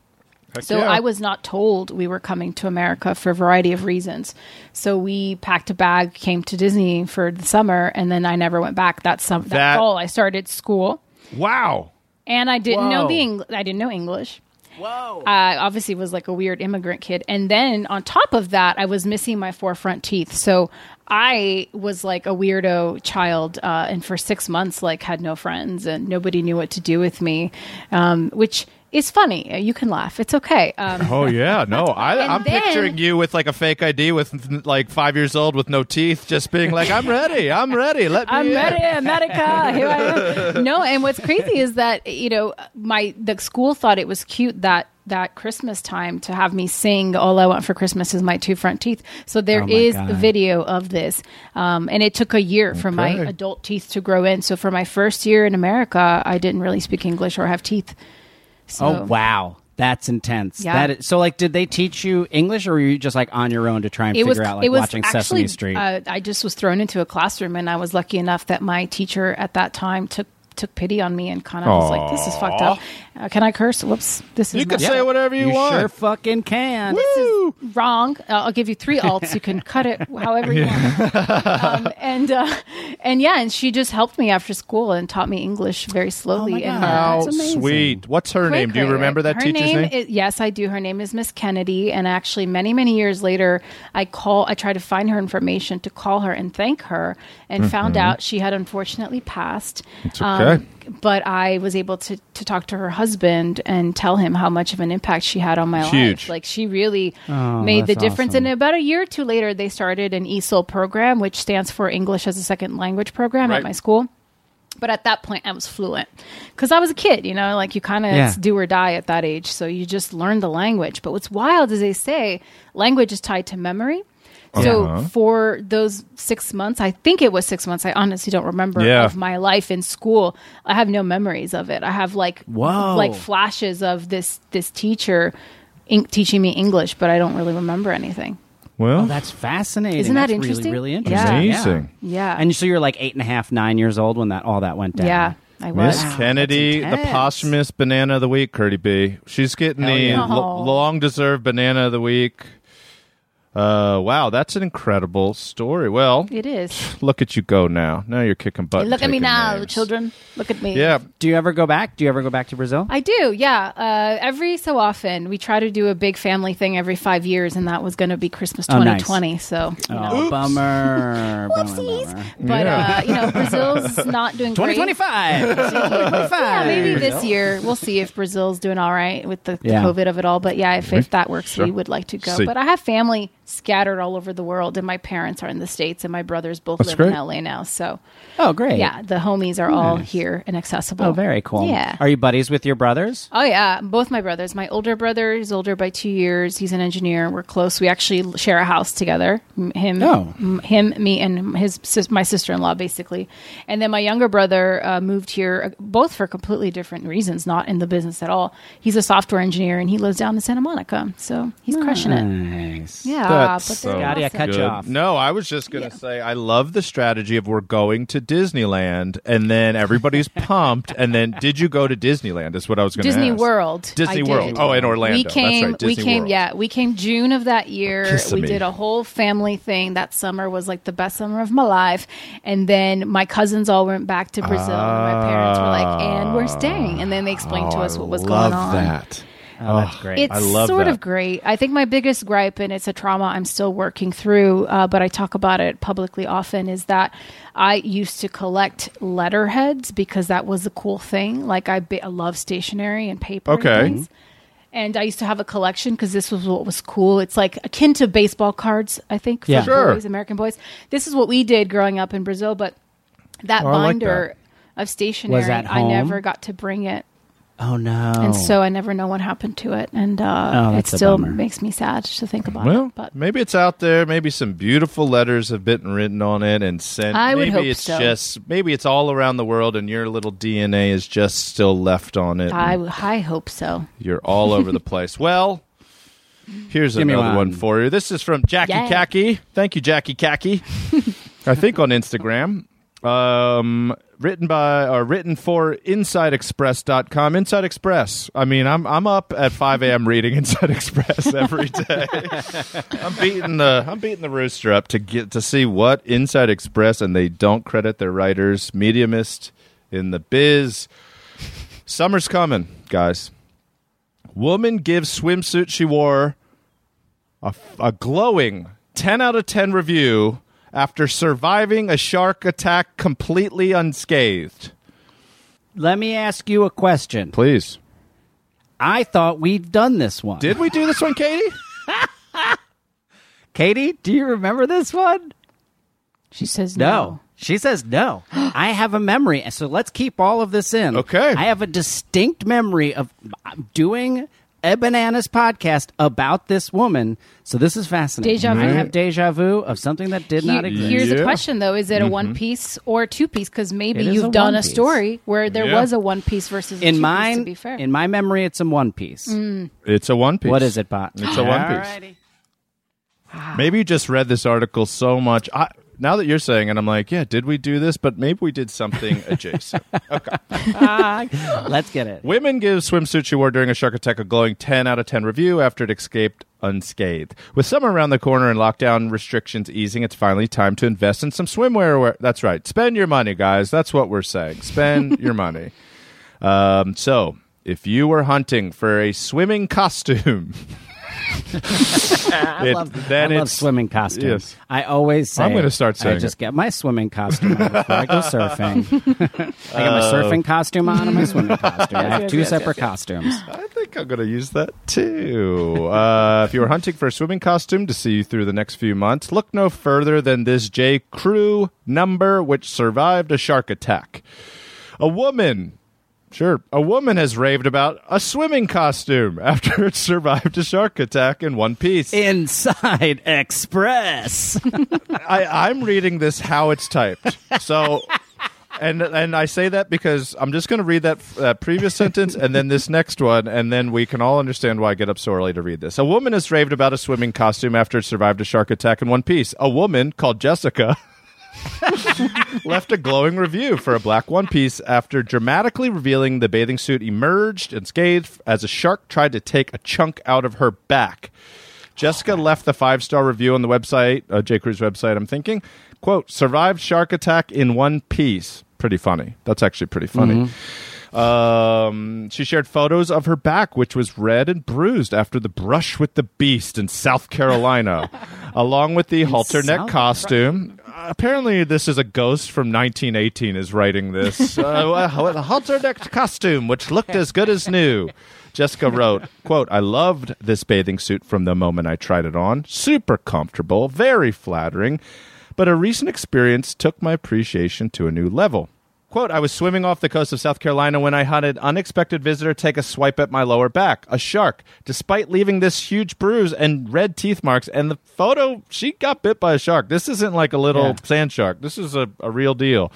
Heck so yeah. I was not told we were coming to America for a variety of reasons. So we packed a bag, came to Disney for the summer, and then I never went back. That summer, that, that fall, I started school. Wow! And I didn't Whoa. know the Eng- I didn't know English. Whoa! I obviously was like a weird immigrant kid. And then on top of that, I was missing my four front teeth. So I was like a weirdo child. Uh, and for six months, like had no friends and nobody knew what to do with me, um, which is funny. You can laugh. It's okay. Um, oh, yeah. No, I, I'm then, picturing you with like a fake I D with like five years old with no teeth, just being like, I'm ready. I'm ready. Let me I'm in. ready. America. Here I am. No. And what's crazy is that, you know, my the school thought it was cute that that Christmas time to have me sing All I Want for Christmas Is My Two Front Teeth. So there oh is God. a video of this. Um, and it took a year okay. for my adult teeth to grow in. So for my first year in America, I didn't really speak English or have teeth. So, oh wow! That's intense. Yeah. That is, so, like, did they teach you English, or were you just, like, on your own to try and it figure was, out, like, watching actually, Sesame Street? Uh, I just was thrown into a classroom, and I was lucky enough that my teacher at that time took took pity on me and kind of Aww. was like, this is fucked up. Uh, can I curse? Whoops. This is You can say whatever you, you want. You sure fucking can. This Woo! is wrong. Uh, I'll give you three alts. You can cut it however you want. um, and, uh, and, yeah, and she just helped me after school and taught me English very slowly. Oh my God. How That's sweet. What's her Great name? Do you remember that her teacher's name? name? Is, yes, I do. Her name is Miss Kennedy. And actually, many, many years later, I call. I tried to find her information to call her and thank her, and mm-hmm. found out she had unfortunately passed. It's okay. Um, but I was able to, to talk to her husband and tell him how much of an impact she had on my Huge. life. Like, she really oh, made the difference. Awesome. And about a year or two later, they started an E S O L program, which stands for English as a Second Language program right. at my school. But at that point, I was fluent because I was a kid, you know, like you kind of yeah. do or die at that age. So you just learn the language. But what's wild is they say language is tied to memory. So uh-huh. for those six months, I think it was six months, I honestly don't remember, yeah. of my life in school, I have no memories of it. I have like Whoa. like flashes of this this teacher in- teaching me English, but I don't really remember anything. Well, oh, that's fascinating. Isn't that that's interesting? Really, really interesting. Yeah. Amazing. Yeah. yeah. And so you're like eight and a half, nine years old when that all that went down. Yeah. I was. Miss wow, Kennedy, the posthumous banana of the week, Curdy B. She's getting Hell the yeah. l- long-deserved banana of the week. Uh, wow, that's an incredible story. Well, it is. Look at you go now. Now you're kicking butt. Hey, look at me now, names. children. Look at me. Yeah. Do you ever go back? Do you ever go back to Brazil? I do, yeah. Uh, every so often, we try to do a big family thing every five years, and that was going to be Christmas twenty twenty. Oh, nice. So, you know. Oh, bummer. Whoopsies. Bummer, bummer. But, yeah. uh, you know, Brazil's not doing twenty twenty-five. Great. twenty twenty-five. Yeah, maybe this year. We'll see if Brazil's doing all right with the yeah. COVID of it all. But, yeah, if, if that works, sure. we would like to go. See. But I have family scattered all over the world, and my parents are in the States, and my brothers both That's live great. in L A now. So, oh, great! Yeah, the homies are nice. all here and accessible. Oh, very cool. Yeah, are you buddies with your brothers? Oh yeah, both my brothers. My older brother is older by two years. He's an engineer. We're close. We actually share a house together. Him, oh. m- him, me, and his sis- my sister-in-law basically. And then my younger brother uh, moved here, uh, both for completely different reasons, not in the business at all. He's a software engineer, and he lives down in Santa Monica. So he's nice. crushing it. Nice. Yeah. That's but so Scotty, I cut you off. No, I was just going to yeah. say, I love the strategy of we're going to Disneyland, and then everybody's pumped, and then did you go to Disneyland? Is what I was going to ask. Disney World. Disney I World. Did. Oh, in Orlando. We came, That's right, Disney we came, World. Yeah, we came June of that year. Kiss we me. did a whole family thing. That summer was like the best summer of my life. And then my cousins all went back to Brazil, uh, and my parents were like, and we're staying. And then they explained oh, to us what was going on. I love that. Oh, that's great. It's I love sort that. of great. I think my biggest gripe, and it's a trauma I'm still working through, uh, but I talk about it publicly often, is that I used to collect letterheads because that was the cool thing. Like, I, be- I love stationery and paper okay. and things. And I used to have a collection because this was what was cool. It's like akin to baseball cards, I think, for yeah. sure. boys, American boys. This is what we did growing up in Brazil, but that oh, binder like that. of stationery, I never got to bring it. Oh, no. And so I never know what happened to it. And uh, oh, it still makes me sad to think about well, it. But maybe it's out there. Maybe some beautiful letters have been written on it and sent. I would maybe hope it's so. just, maybe it's all around the world and your little D N A is just still left on it. I, I hope so. You're all over the place. Well, here's Give another one. one for you. This is from Jackie Yay. Kaki. Thank you, Jackie Kaki. I think on Instagram. Um... Written by or written for Inside Express dot com. Inside Express. I mean, I'm I'm up at five a.m. reading Inside Express every day. I'm beating the I'm beating the rooster up to get to see what Inside Express, and they don't credit their writers. Mediumist in the biz. Summer's coming, guys. Woman gives swimsuit she wore a, a glowing ten out of ten review. After surviving a shark attack completely unscathed. Let me ask you a question. Please. I thought we'd done this one. Did we do this one, Katie? Katie, do you remember this one? She says no. no. She says no. I have a memory, so let's keep all of this in. Okay. I have a distinct memory of doing a Bananas podcast about this woman. So this is fascinating. Deja vu. I have deja vu of something that did he, not exist. Here's yeah. a question, though. Is it a mm-hmm. one-piece or a two-piece? Because maybe it you've a done a story where there yeah. was a one-piece versus a in two-piece, mine, to be fair. In my memory, it's a one-piece. Mm. It's a one-piece. What is it, Bot? It's a one-piece. Wow. Maybe you just read this article so much. I, now that you're saying it, I'm like, yeah, did we do this? But maybe we did something adjacent. Okay. Uh, let's get it. Women give swimsuit she wore during a shark attack a glowing ten out of ten review after it escaped unscathed. With summer around the corner and lockdown restrictions easing, it's finally time to invest in some swimwear. That's right. Spend your money, guys. That's what we're saying. Spend your money. Um, so if you were hunting for a swimming costume... I, it, love, I love swimming costumes. Yes. I always say I'm going to start saying I just it. Get my swimming costume on before I go surfing. I got my surfing costume on and my swimming costume. I have two yes, separate yes, yes. costumes. I think I'm going to use that too. Uh, if you were hunting for a swimming costume to see you through the next few months, look no further than this J. Crew number, which survived a shark attack. A woman... Sure. A woman has raved about a swimming costume after it survived a shark attack in one piece. Inside Express. I, I'm reading this how it's typed. So, and and I say that because I'm just going to read that, that previous sentence and then this next one, and then we can all understand why I get up so early to read this. A woman has raved about a swimming costume after it survived a shark attack in one piece. A woman called Jessica... left a glowing review for a black one piece after dramatically revealing the bathing suit emerged unscathed as a shark tried to take a chunk out of her back. Jessica oh, left the five-star review on the website, uh, J. Crew's website, I'm thinking, quote, survived shark attack in one piece. Pretty funny. That's actually pretty funny. Mm-hmm. Um, she shared photos of her back, which was red and bruised after the brush with the beast in South Carolina, along with the in halter South neck costume. Uh, apparently, this is a ghost from nineteen eighteen is writing this. uh, a halter neck costume, which looked as good as new. Jessica wrote, quote, I loved this bathing suit from the moment I tried it on. Super comfortable, very flattering, but a recent experience took my appreciation to a new level. Quote, I was swimming off the coast of South Carolina when I had an unexpected visitor take a swipe at my lower back, a shark, despite leaving this huge bruise and red teeth marks. And the photo, she got bit by a shark. This isn't like a little yeah. sand shark. This is a, a real deal.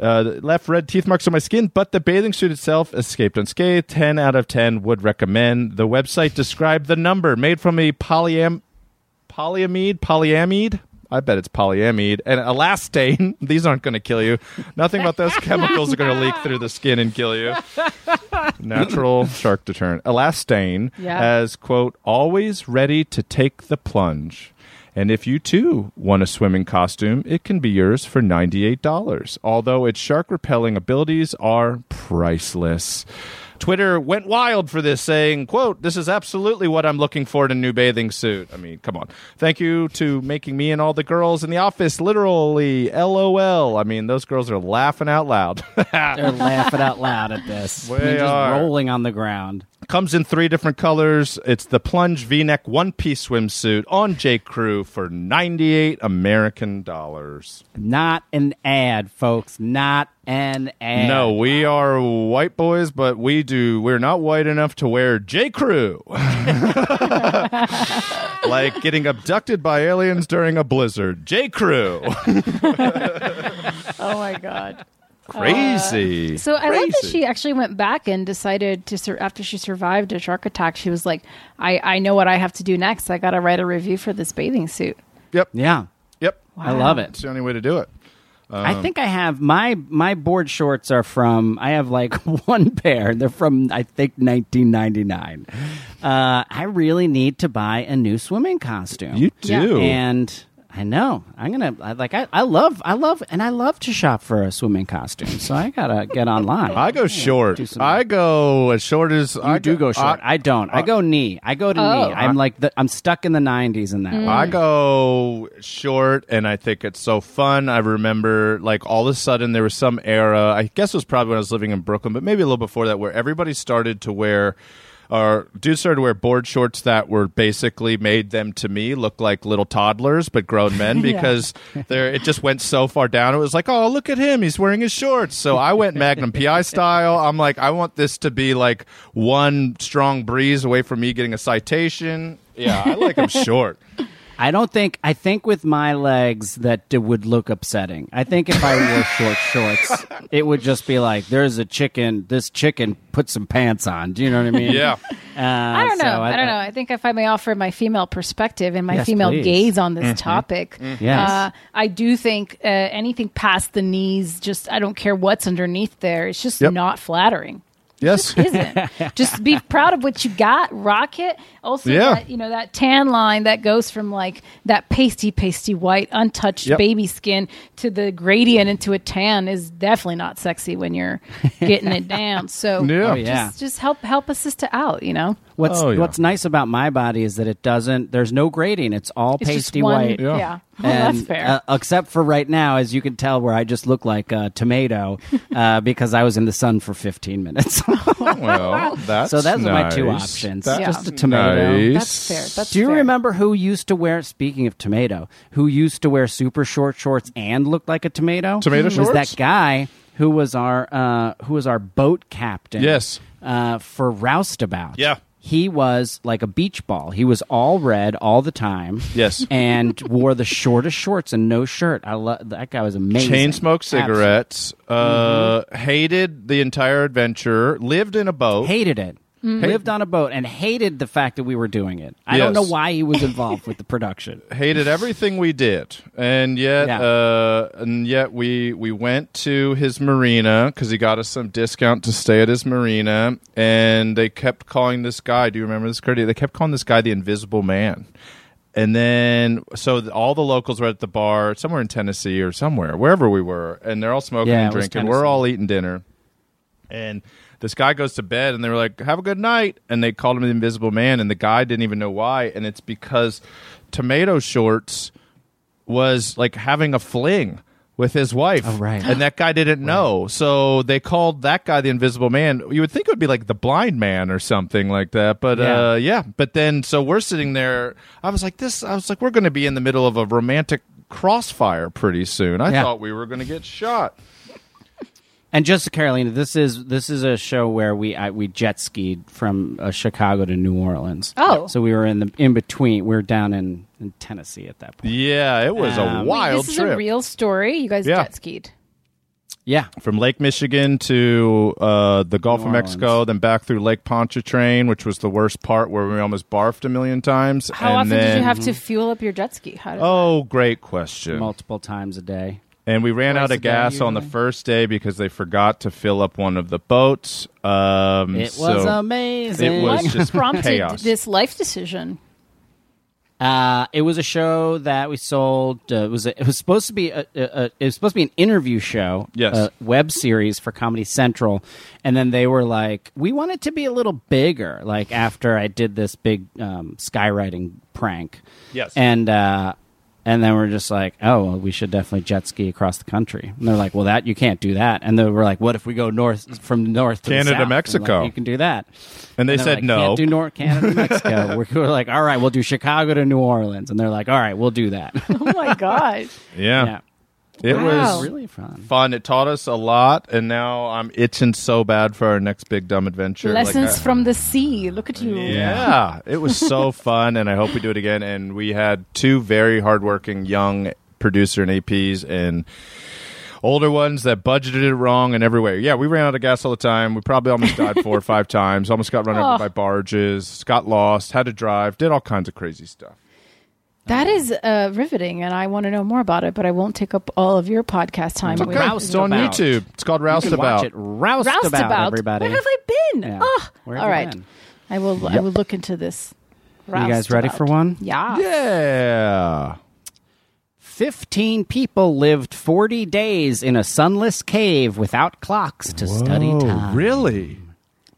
Uh, left red teeth marks on my skin, but the bathing suit itself escaped unscathed. ten out of ten would recommend. The website described the number made from a polyam- polyamide, polyamide. I bet it's polyamide and elastane. These aren't going to kill you. Nothing about those chemicals are going to leak through the skin and kill you. Natural shark deterrent. Elastane yeah. as, quote, always ready to take the plunge. And if you, too, want a swimming costume, it can be yours for ninety-eight dollars. Although its shark-repelling abilities are priceless. Twitter went wild for this, saying, quote, this is absolutely what I'm looking for in a new bathing suit. I mean, come on. Thank you to making me and all the girls in the office literally LOL. I mean, those girls are laughing out loud. They're laughing out loud at this. We They're just are. rolling on the ground. Comes in three different colors. It's the plunge V-neck one-piece swimsuit on J. Crew for ninety-eight American dollars. Not an ad, folks. Not an ad. No, we are white boys, but we do. We're not white enough to wear J. Crew. Like getting abducted by aliens during a blizzard. J. Crew. Oh my God. Crazy. Uh, so Crazy. I like that she actually went back and decided to, sur- after she survived a shark attack, she was like, I, I know what I have to do next. I got to write a review for this bathing suit. Yep. Yeah. Yep. Wow. I love it. It's the only way to do it. Um, I think I have my my board shorts are from, I have like one pair. They're from, I think, nineteen ninety-nine. Uh, I really need to buy a new swimming costume. You do. Yeah. And... I know. I'm gonna I, like. I, I love. I love, and I love to shop for a swimming costume. So I gotta get online. I go short. I go as short as you I do go, go short. I, I don't. Uh, I go knee. I go to oh, knee. I'm I, like. The, I'm stuck in the nineties in that. Mm. I go short, and I think it's so fun. I remember, like, all of a sudden there was some era. I guess it was probably when I was living in Brooklyn, but maybe a little before that, where everybody started to wear Our dude started to wear board shorts that were basically made them to me look like little toddlers, but grown men, because yeah. there it just went so far down. It was like, oh, look at him, he's wearing his shorts. So I went Magnum P I style. I'm like, I want this to be like one strong breeze away from me getting a citation. Yeah, I like him short. I don't think, I think with my legs that it would look upsetting. I think if I wore short shorts, it would just be like, there's a chicken, this chicken put some pants on. Do you know what I mean? Yeah. Uh, I don't know. So I, I don't know. I think if I may offer my female perspective and my yes, female please. gaze on this mm-hmm. topic, mm-hmm. Yes. Uh, I do think uh, anything past the knees, just I don't care what's underneath there. It's just yep. not flattering. Yes. Just isn't. Just be proud of what you got, rock it. Also, yeah. that, you know, that tan line that goes from like that pasty, pasty white, untouched yep. baby skin to the gradient into a tan is definitely not sexy when you're getting it down. So yeah. Oh, yeah. just, just help help a sister out, you know? What's oh, yeah. what's nice about my body is that it doesn't, there's no grading. It's all it's pasty one, white. Yeah. yeah. Well, and, that's fair. Uh, except for right now, as you can tell, where I just look like a tomato uh, because I was in the sun for fifteen minutes. Well, that's so those nice. are my two options. That's just a tomato. Nice. That's fair. That's Do you fair. remember who used to wear, speaking of tomato, who used to wear super short shorts and looked like a tomato? Tomato mm-hmm. shorts? Was that guy who was our, uh, who was our boat captain yes. uh, for Roustabout. Yeah. He was like a beach ball. He was all red all the time. Yes. And wore the shortest shorts and no shirt. I lo- That guy was amazing. Chain smoked cigarettes. Uh, mm-hmm. Hated the entire adventure. Lived in a boat. Hated it. Mm-hmm. Lived on a boat and hated the fact that we were doing it. I yes. don't know why he was involved with the production. Hated everything we did. And yet yeah. uh, and yet we we went to his marina because he got us some discount to stay at his marina. And they kept calling this guy, do you remember this, Curdy? They kept calling this guy the Invisible Man. And then, so the, all the locals were at the bar somewhere in Tennessee or somewhere, wherever we were. And they're all smoking yeah, and drinking. We're all eating dinner. And this guy goes to bed, and they were like, have a good night. And they called him the Invisible Man, and the guy didn't even know why. And it's because tomato shorts was like having a fling with his wife. Oh, right. And that guy didn't right. know. So they called that guy the Invisible Man. You would think it would be like the blind man or something like that. But yeah. Uh, yeah. But then, so we're sitting there. I was like, this, I was like, we're going to be in the middle of a romantic crossfire pretty soon. I yeah. thought we were going to get shot. And just Carolina, this is this is a show where we I, we jet skied from uh, Chicago to New Orleans. Oh, so we were in the in between. We were down in, in Tennessee at that point. Yeah, it was um, a wild. Wait, this trip. This is a real story. You guys yeah. jet skied. Yeah, from Lake Michigan to uh, the Gulf of Mexico, then back through Lake Pontchartrain, which was the worst part where we almost barfed a million times. How and often then, did you have mm-hmm. to fuel up your jet ski? How did oh, that... great question. Multiple times a day. And we ran out of gas on the first day because they forgot to fill up one of the boats. Um, it was so amazing. It was just prompted chaos. This life decision? Uh, it was a show that we sold. Uh, it was a, it was supposed to be a, a, a it was supposed to be an interview show. Yes, a web series for Comedy Central, and then they were like, "We want it to be a little bigger." Like after I did this big um, skywriting prank. Yes, and. Uh, And then we're just like, oh, well, we should definitely jet ski across the country. And they're like, well, that you can't do that. And then we're like, what if we go north from north to Canada, the south? Mexico? Like, you can do that. And they and said like, no. Can't do North Canada, Mexico. we're, we're like, all right, we'll do Chicago to New Orleans. And they're like, all right, we'll do that. Oh my gosh. yeah. yeah. It wow. was really fun. Fun. It taught us a lot, and now I'm itching so bad for our next big dumb adventure. Lessons like I, from the sea. Look at you. Yeah. It was so fun, and I hope we do it again. And we had two very hardworking young producer and A Ps and older ones that budgeted it wrong in every way. Yeah, we ran out of gas all the time. We probably almost died four or five times. Almost got run oh. over by barges. Got lost. Had to drive. Did all kinds of crazy stuff. That is uh, riveting, and I want to know more about it, but I won't take up all of your podcast time. It's Roust on YouTube. It's called Roustabout. You Roust Roustabout, everybody. Where have I been? Yeah. Oh. Where have all right. Been? I will yep. I will look into this. Roust you guys about. Ready for one? Yeah. Yeah. Fifteen people lived forty days in a sunless cave without clocks to Whoa, study time. Really?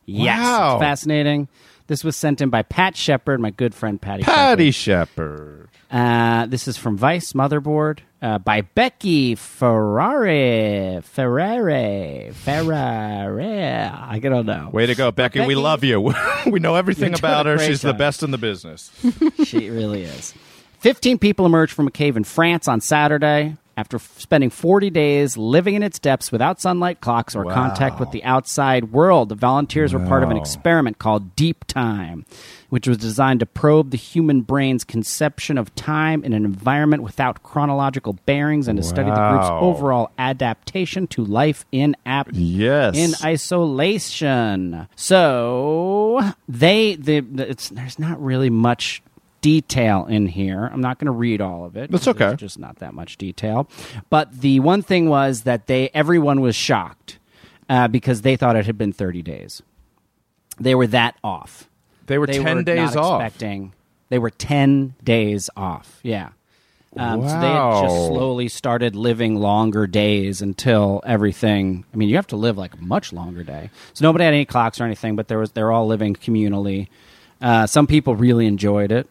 Yes. Wow. It's fascinating. This was sent in by Pat Shepard, my good friend Patty Shepard. Patty Shepard. Shepard. Uh, this is from Vice Motherboard uh, by Becky Ferrari. Ferrari. Ferrari. I don't know. Way to go, Becky. Becky we love you. We know everything about her. She's job. The best in the business. She really is. fifteen people emerged from a cave in France on Saturday after f- spending forty days living in its depths without sunlight, clocks, or wow. contact with the outside world. The volunteers wow. were part of an experiment called Deep Time, which was designed to probe the human brain's conception of time in an environment without chronological bearings and to wow. study the group's overall adaptation to life in ap- yes. in isolation. So they, they it's, there's not really much detail in here. I'm not going to read all of it. That's okay. There's just not that much detail. But the one thing was that they everyone was shocked uh, because they thought it had been thirty days. They were that off. They were they ten were days off. Expecting. They were ten days off. Yeah. Um, wow. So they had just slowly started living longer days until everything. I mean, you have to live like a much longer day. So nobody had any clocks or anything, but there was they're all living communally. Uh, some people really enjoyed it,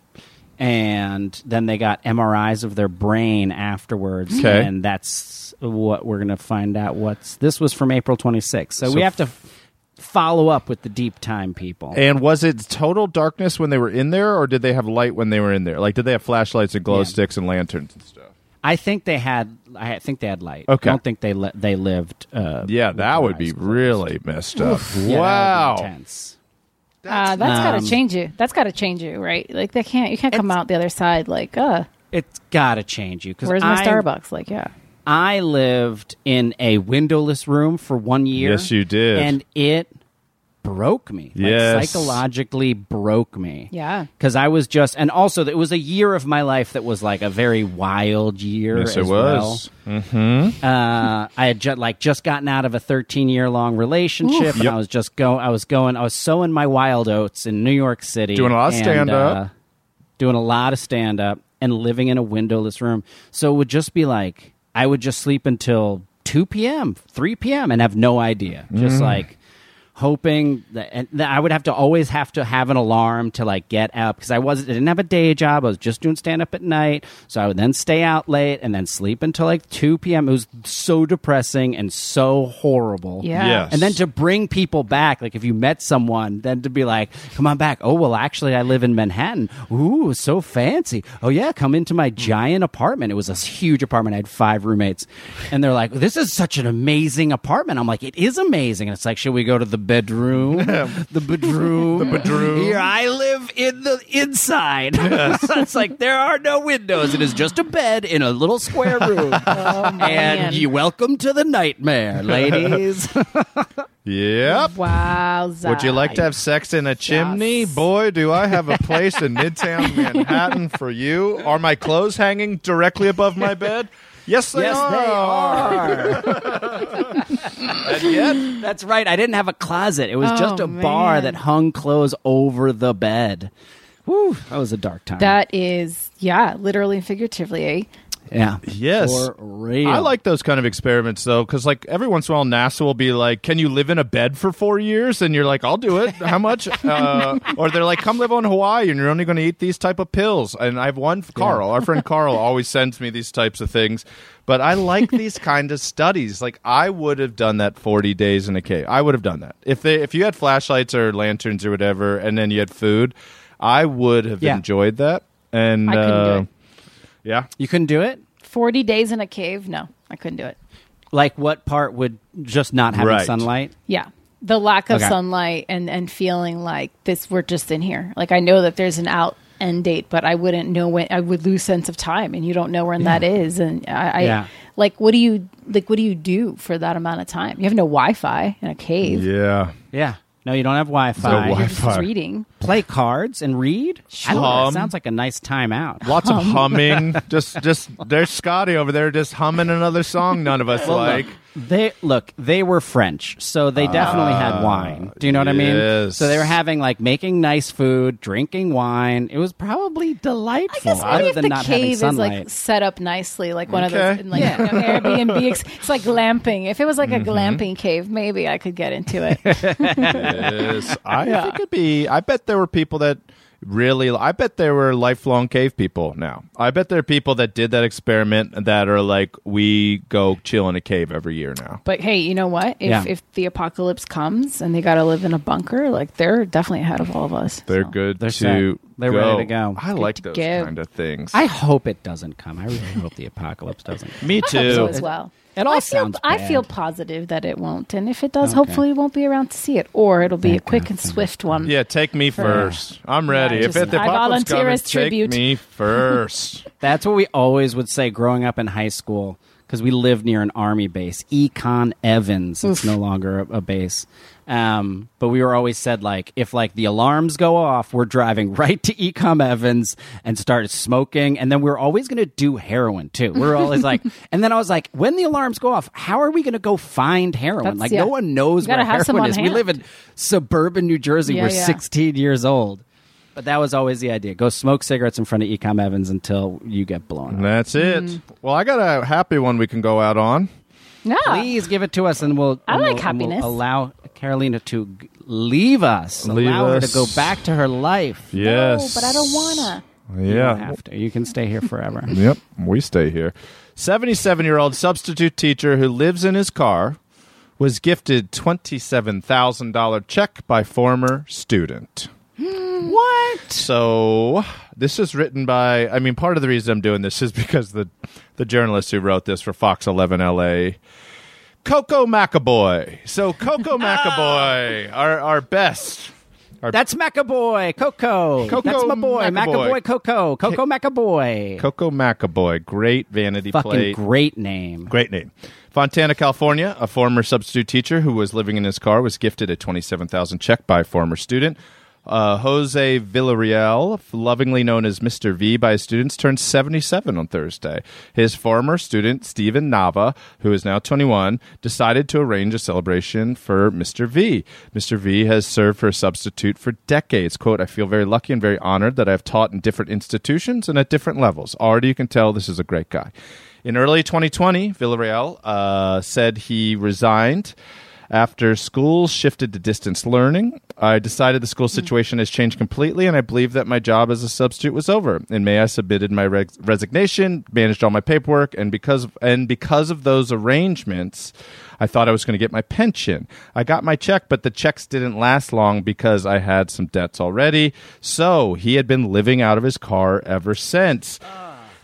and then they got M R Is of their brain afterwards, okay. and that's what we're going to find out. What's this was from April twenty-sixth, so, so we have to f- follow up with the Deep Time people. And was it total darkness when they were in there, or did they have light when they were in there? Like, did they have flashlights and glow yeah. sticks and lanterns and stuff? I think they had. I think they had light. Okay. I don't think they li- they lived. Uh, yeah, that would be closed. Really messed up. Yeah, wow, that would be intense. That's, uh, that's um, got to change you. That's got to change you, right? Like, they can't. You can't come out the other side like, uh. It's got to change you. 'Cause where's my I, Starbucks? Like, yeah. I lived in a windowless room for one year. Yes, you did. And it broke me. Yes. Like, psychologically broke me. Yeah. Because I was just, and also it was a year of my life that was like a very wild year. Yes, as it was. Well. Mm-hmm. Uh, I had just like just gotten out of a thirteen year long relationship, oof. And yep. I was just go, I was going, I was sowing my wild oats in New York City, doing a lot of stand up, uh, doing a lot of stand up, and living in a windowless room. So it would just be like I would just sleep until two p.m., three p.m., and have no idea, just mm. like. Hoping that, and that I would have to always have to have an alarm to like get up because I wasn't I didn't have a day job. I was just doing stand up at night, so I would then stay out late and then sleep until like two p.m. It was so depressing and so horrible. Yeah, yes. And then to bring people back, like if you met someone, then to be like, "Come on back." Oh well, actually, I live in Manhattan. Ooh, so fancy. Oh yeah, come into my giant apartment. It was a huge apartment. I had five roommates, and they're like, "This is such an amazing apartment." I'm like, "It is amazing." And it's like, "Should we go to the bedroom, the bedroom, the bedroom. Here I live in the inside." Yes. It's like there are no windows. It is just a bed in a little square room. Oh, and man. You welcome to the nightmare, ladies. Yep. Wow. Would you like to have sex in a chimney? Yes. Boy, do I have a place in Midtown Manhattan for you. Are my clothes hanging directly above my bed? Yes, they yes, are. Yes, they are. And yet, that's right. I didn't have a closet. It was oh, just a man. Bar that hung clothes over the bed. Whew, that was a dark time. That is, yeah, literally and figuratively, eh? Yeah. Yes. For real. I like those kind of experiments, though, because like every once in a while, NASA will be like, "Can you live in a bed for four years?" And you're like, "I'll do it." How much? Uh, or they're like, "Come live on Hawaii, and you're only going to eat these type of pills." And I have one, Carl, yeah. our friend Carl, always sends me these types of things. But I like these kind of studies. Like I would have done that forty days in a cave. I would have done that if they if you had flashlights or lanterns or whatever, and then you had food. I would have yeah. enjoyed that. And I couldn't uh, do it. Yeah. You couldn't do it? forty days in a cave? No, I couldn't do it. Like what part would just not having right. sunlight? Yeah. The lack of okay. sunlight and, and feeling like this, we're just in here. Like I know that there's an out end date, but I wouldn't know when. I would lose sense of time and you don't know when yeah. that is. And I, I yeah. like, what do you, like, what do you do for that amount of time? You have no Wi-Fi in a cave. Yeah. Yeah. No, you don't have Wi-Fi. No Wi-Fi. You're just reading. Play cards and read? Sure. I don't know. It sounds like a nice time out. Lots hum. of humming. just, just there's Scotty over there just humming another song none of us well, like. Look, they Look, they were French, so they definitely uh, had wine. Do you know what yes. I mean? So they were having, like, making nice food, drinking wine. It was probably delightful. I guess maybe if than the not cave is, like, set up nicely, like one okay. of those, like, yeah. you know, Airbnb. Ex- it's like glamping. If it was, like, mm-hmm. a glamping cave, maybe I could get into it. Yes, I yeah. think it'd be. I bet there were people that really, I bet there were lifelong cave people now. I bet there are people that did that experiment that are like, we go chill in a cave every year now. But hey, you know what? If yeah. if the apocalypse comes and they got to live in a bunker, like they're definitely ahead of all of us. They're so. good they're to set. They're go. ready to go. I good like those give. kind of things. I hope it doesn't come. I really hope the apocalypse doesn't come. Me too. I hope so as well. It all I feel, sounds bad. I feel positive that it won't, and if it does, okay. hopefully we won't be around to see it, or it'll be okay. a quick and swift one. Yeah, take me for, first. I'm ready. Yeah, if just, it, the I volunteer as tribute. Take me first. That's what we always would say growing up in high school, because we lived near an army base, Econ Evans. It's Oof. no longer a, a base. Um, but we were always said, like, if like the alarms go off, we're driving right to Ecom Evans and start smoking. And then we we're always going to do heroin, too. We we're always like, and then I was like, when the alarms go off, how are we going to go find heroin? That's, like, yeah. no one knows where heroin is. Hand. We live in suburban New Jersey. Yeah, we're yeah. sixteen years old. But that was always the idea. Go smoke cigarettes in front of Ecom Evans until you get blown up. That's it. Mm-hmm. Well, I got a happy one we can go out on. No. Please give it to us, and we'll, I and like we'll, happiness. And we'll allow Carolina to g- leave us. Leave allow us. her to go back to her life. Yes. No, but I don't wanna. Yeah. You don't have to. You can stay here forever. Yep. We stay here. seventy-seven-year-old substitute teacher who lives in his car was gifted twenty-seven thousand dollars check by former student. What? So this is written by, I mean, part of the reason I'm doing this is because the the journalist who wrote this for Fox eleven L A, Coco Macaboy. So Coco Macaboy, oh. our, our best. Our That's Macaboy, Coco. Coco. That's my boy, Macaboy, Coco. Coco Macaboy. Coco Macaboy, great vanity Fucking plate. Fucking great name. Great name. Fontana, California, a former substitute teacher who was living in his car was gifted a twenty-seven thousand dollars check by a former student. Uh, Jose Villarreal, lovingly known as Mister V by his students, turned seventy-seven on Thursday. His former student, Stephen Nava, who is now twenty-one, decided to arrange a celebration for Mister V. Mister V has served for a substitute for decades. Quote, I feel very lucky and very honored that I have taught in different institutions and at different levels. Already you can tell this is a great guy. In early twenty twenty, Villarreal uh, said he resigned after schools shifted to distance learning. I decided the school situation has changed completely, and I believe that my job as a substitute was over. In May, I submitted my res- resignation, managed all my paperwork, and because of, and because of those arrangements, I thought I was going to get my pension. I got my check, but the checks didn't last long because I had some debts already. So he had been living out of his car ever since.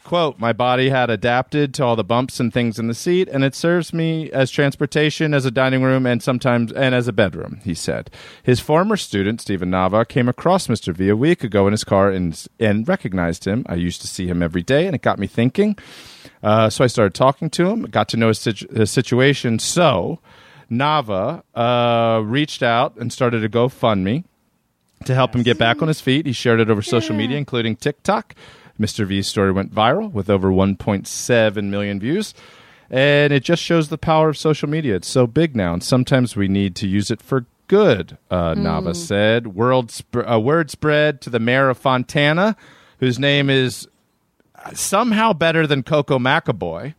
Quote, my body had adapted to all the bumps and things in the seat, and it serves me as transportation, as a dining room, and sometimes and as a bedroom, he said. His former student, Stephen Nava, came across Mister V a week ago in his car and, and recognized him. I used to see him every day, and it got me thinking. Uh, so I started talking to him, got to know his, situ- his situation. So Nava uh, reached out and started a GoFundMe to help him get back on his feet. He shared it over yeah. social media, including TikTok. Mister V's story went viral with over one point seven million views, and it just shows the power of social media. It's so big now, and sometimes we need to use it for good, uh, mm. Nava said. World sp- uh, word spread to the mayor of Fontana, whose name is somehow better than Coco Macaboy.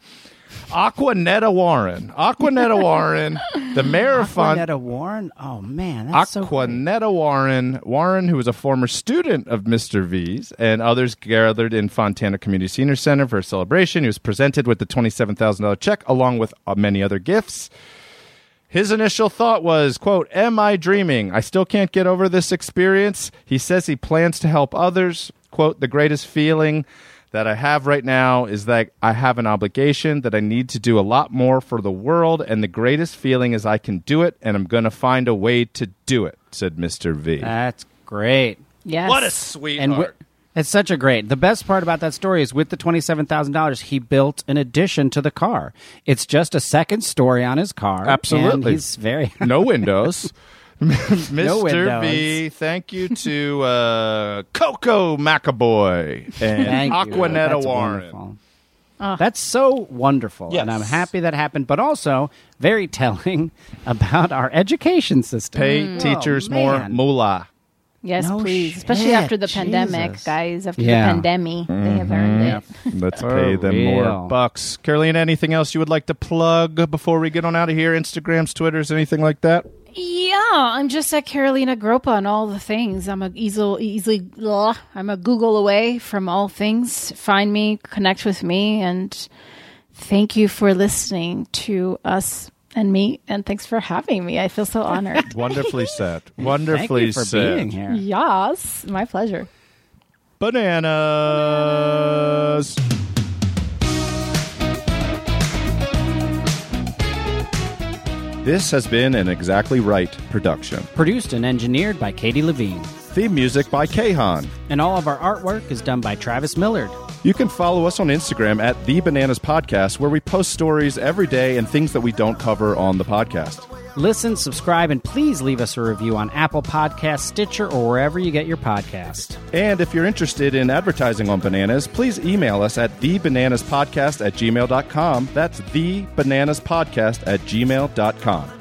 Aquanetta Warren. Aquanetta Warren, the mayor of Fontana. Aquanetta Warren? Oh, man. That's Aquanetta so Warren. Warren, who was a former student of Mister V's, and others gathered in Fontana Community Senior Center for a celebration. He was presented with the twenty-seven thousand dollars check along with uh, many other gifts. His initial thought was, quote, am I dreaming? I still can't get over this experience. He says he plans to help others. Quote, the greatest feeling that I have right now is that I have an obligation, that I need to do a lot more for the world, and the greatest feeling is I can do it, and I'm going to find a way to do it, said Mister V. That's great. Yes. What a sweetheart. And wi- it's such a great. The best part about that story is with the twenty-seven thousand dollars, he built an addition to the car. It's just a second story on his car. Absolutely. He's very no windows. Mister No windows. B, thank you to uh, Coco Macaboy and Aquanetta Warren. Uh, That's so wonderful, yes. And I'm happy that happened, but also very telling about our education system. Pay mm. teachers oh, more moolah. Yes, no please. Shit. Especially after the Jesus. pandemic, guys. After yeah. the pandemic, mm-hmm. they have earned it. Let's pay them real. more bucks. Carolina, anything else you would like to plug before we get on out of here? Instagrams, Twitters, anything like that? Yeah, I'm just at Carolina Groppa on all the things. I'm a easily, easily, I'm a Google away from all things. Find me, connect with me, and thank you for listening to us and me. And thanks for having me. I feel so honored. Wonderfully said. Wonderfully thank you for said. Being here. Yes, my pleasure. Bananas. This has been an Exactly Right production. Produced and engineered by Katie Levine. Theme music by Kahan. And all of our artwork is done by Travis Millard. You can follow us on Instagram at The Bananas Podcast, where we post stories every day and things that we don't cover on the podcast. Listen, subscribe, and please leave us a review on Apple Podcasts, Stitcher, or wherever you get your podcast. And if you're interested in advertising on Bananas, please email us at the bananas podcast at gmail dot com. That's the bananas podcast at gmail dot com.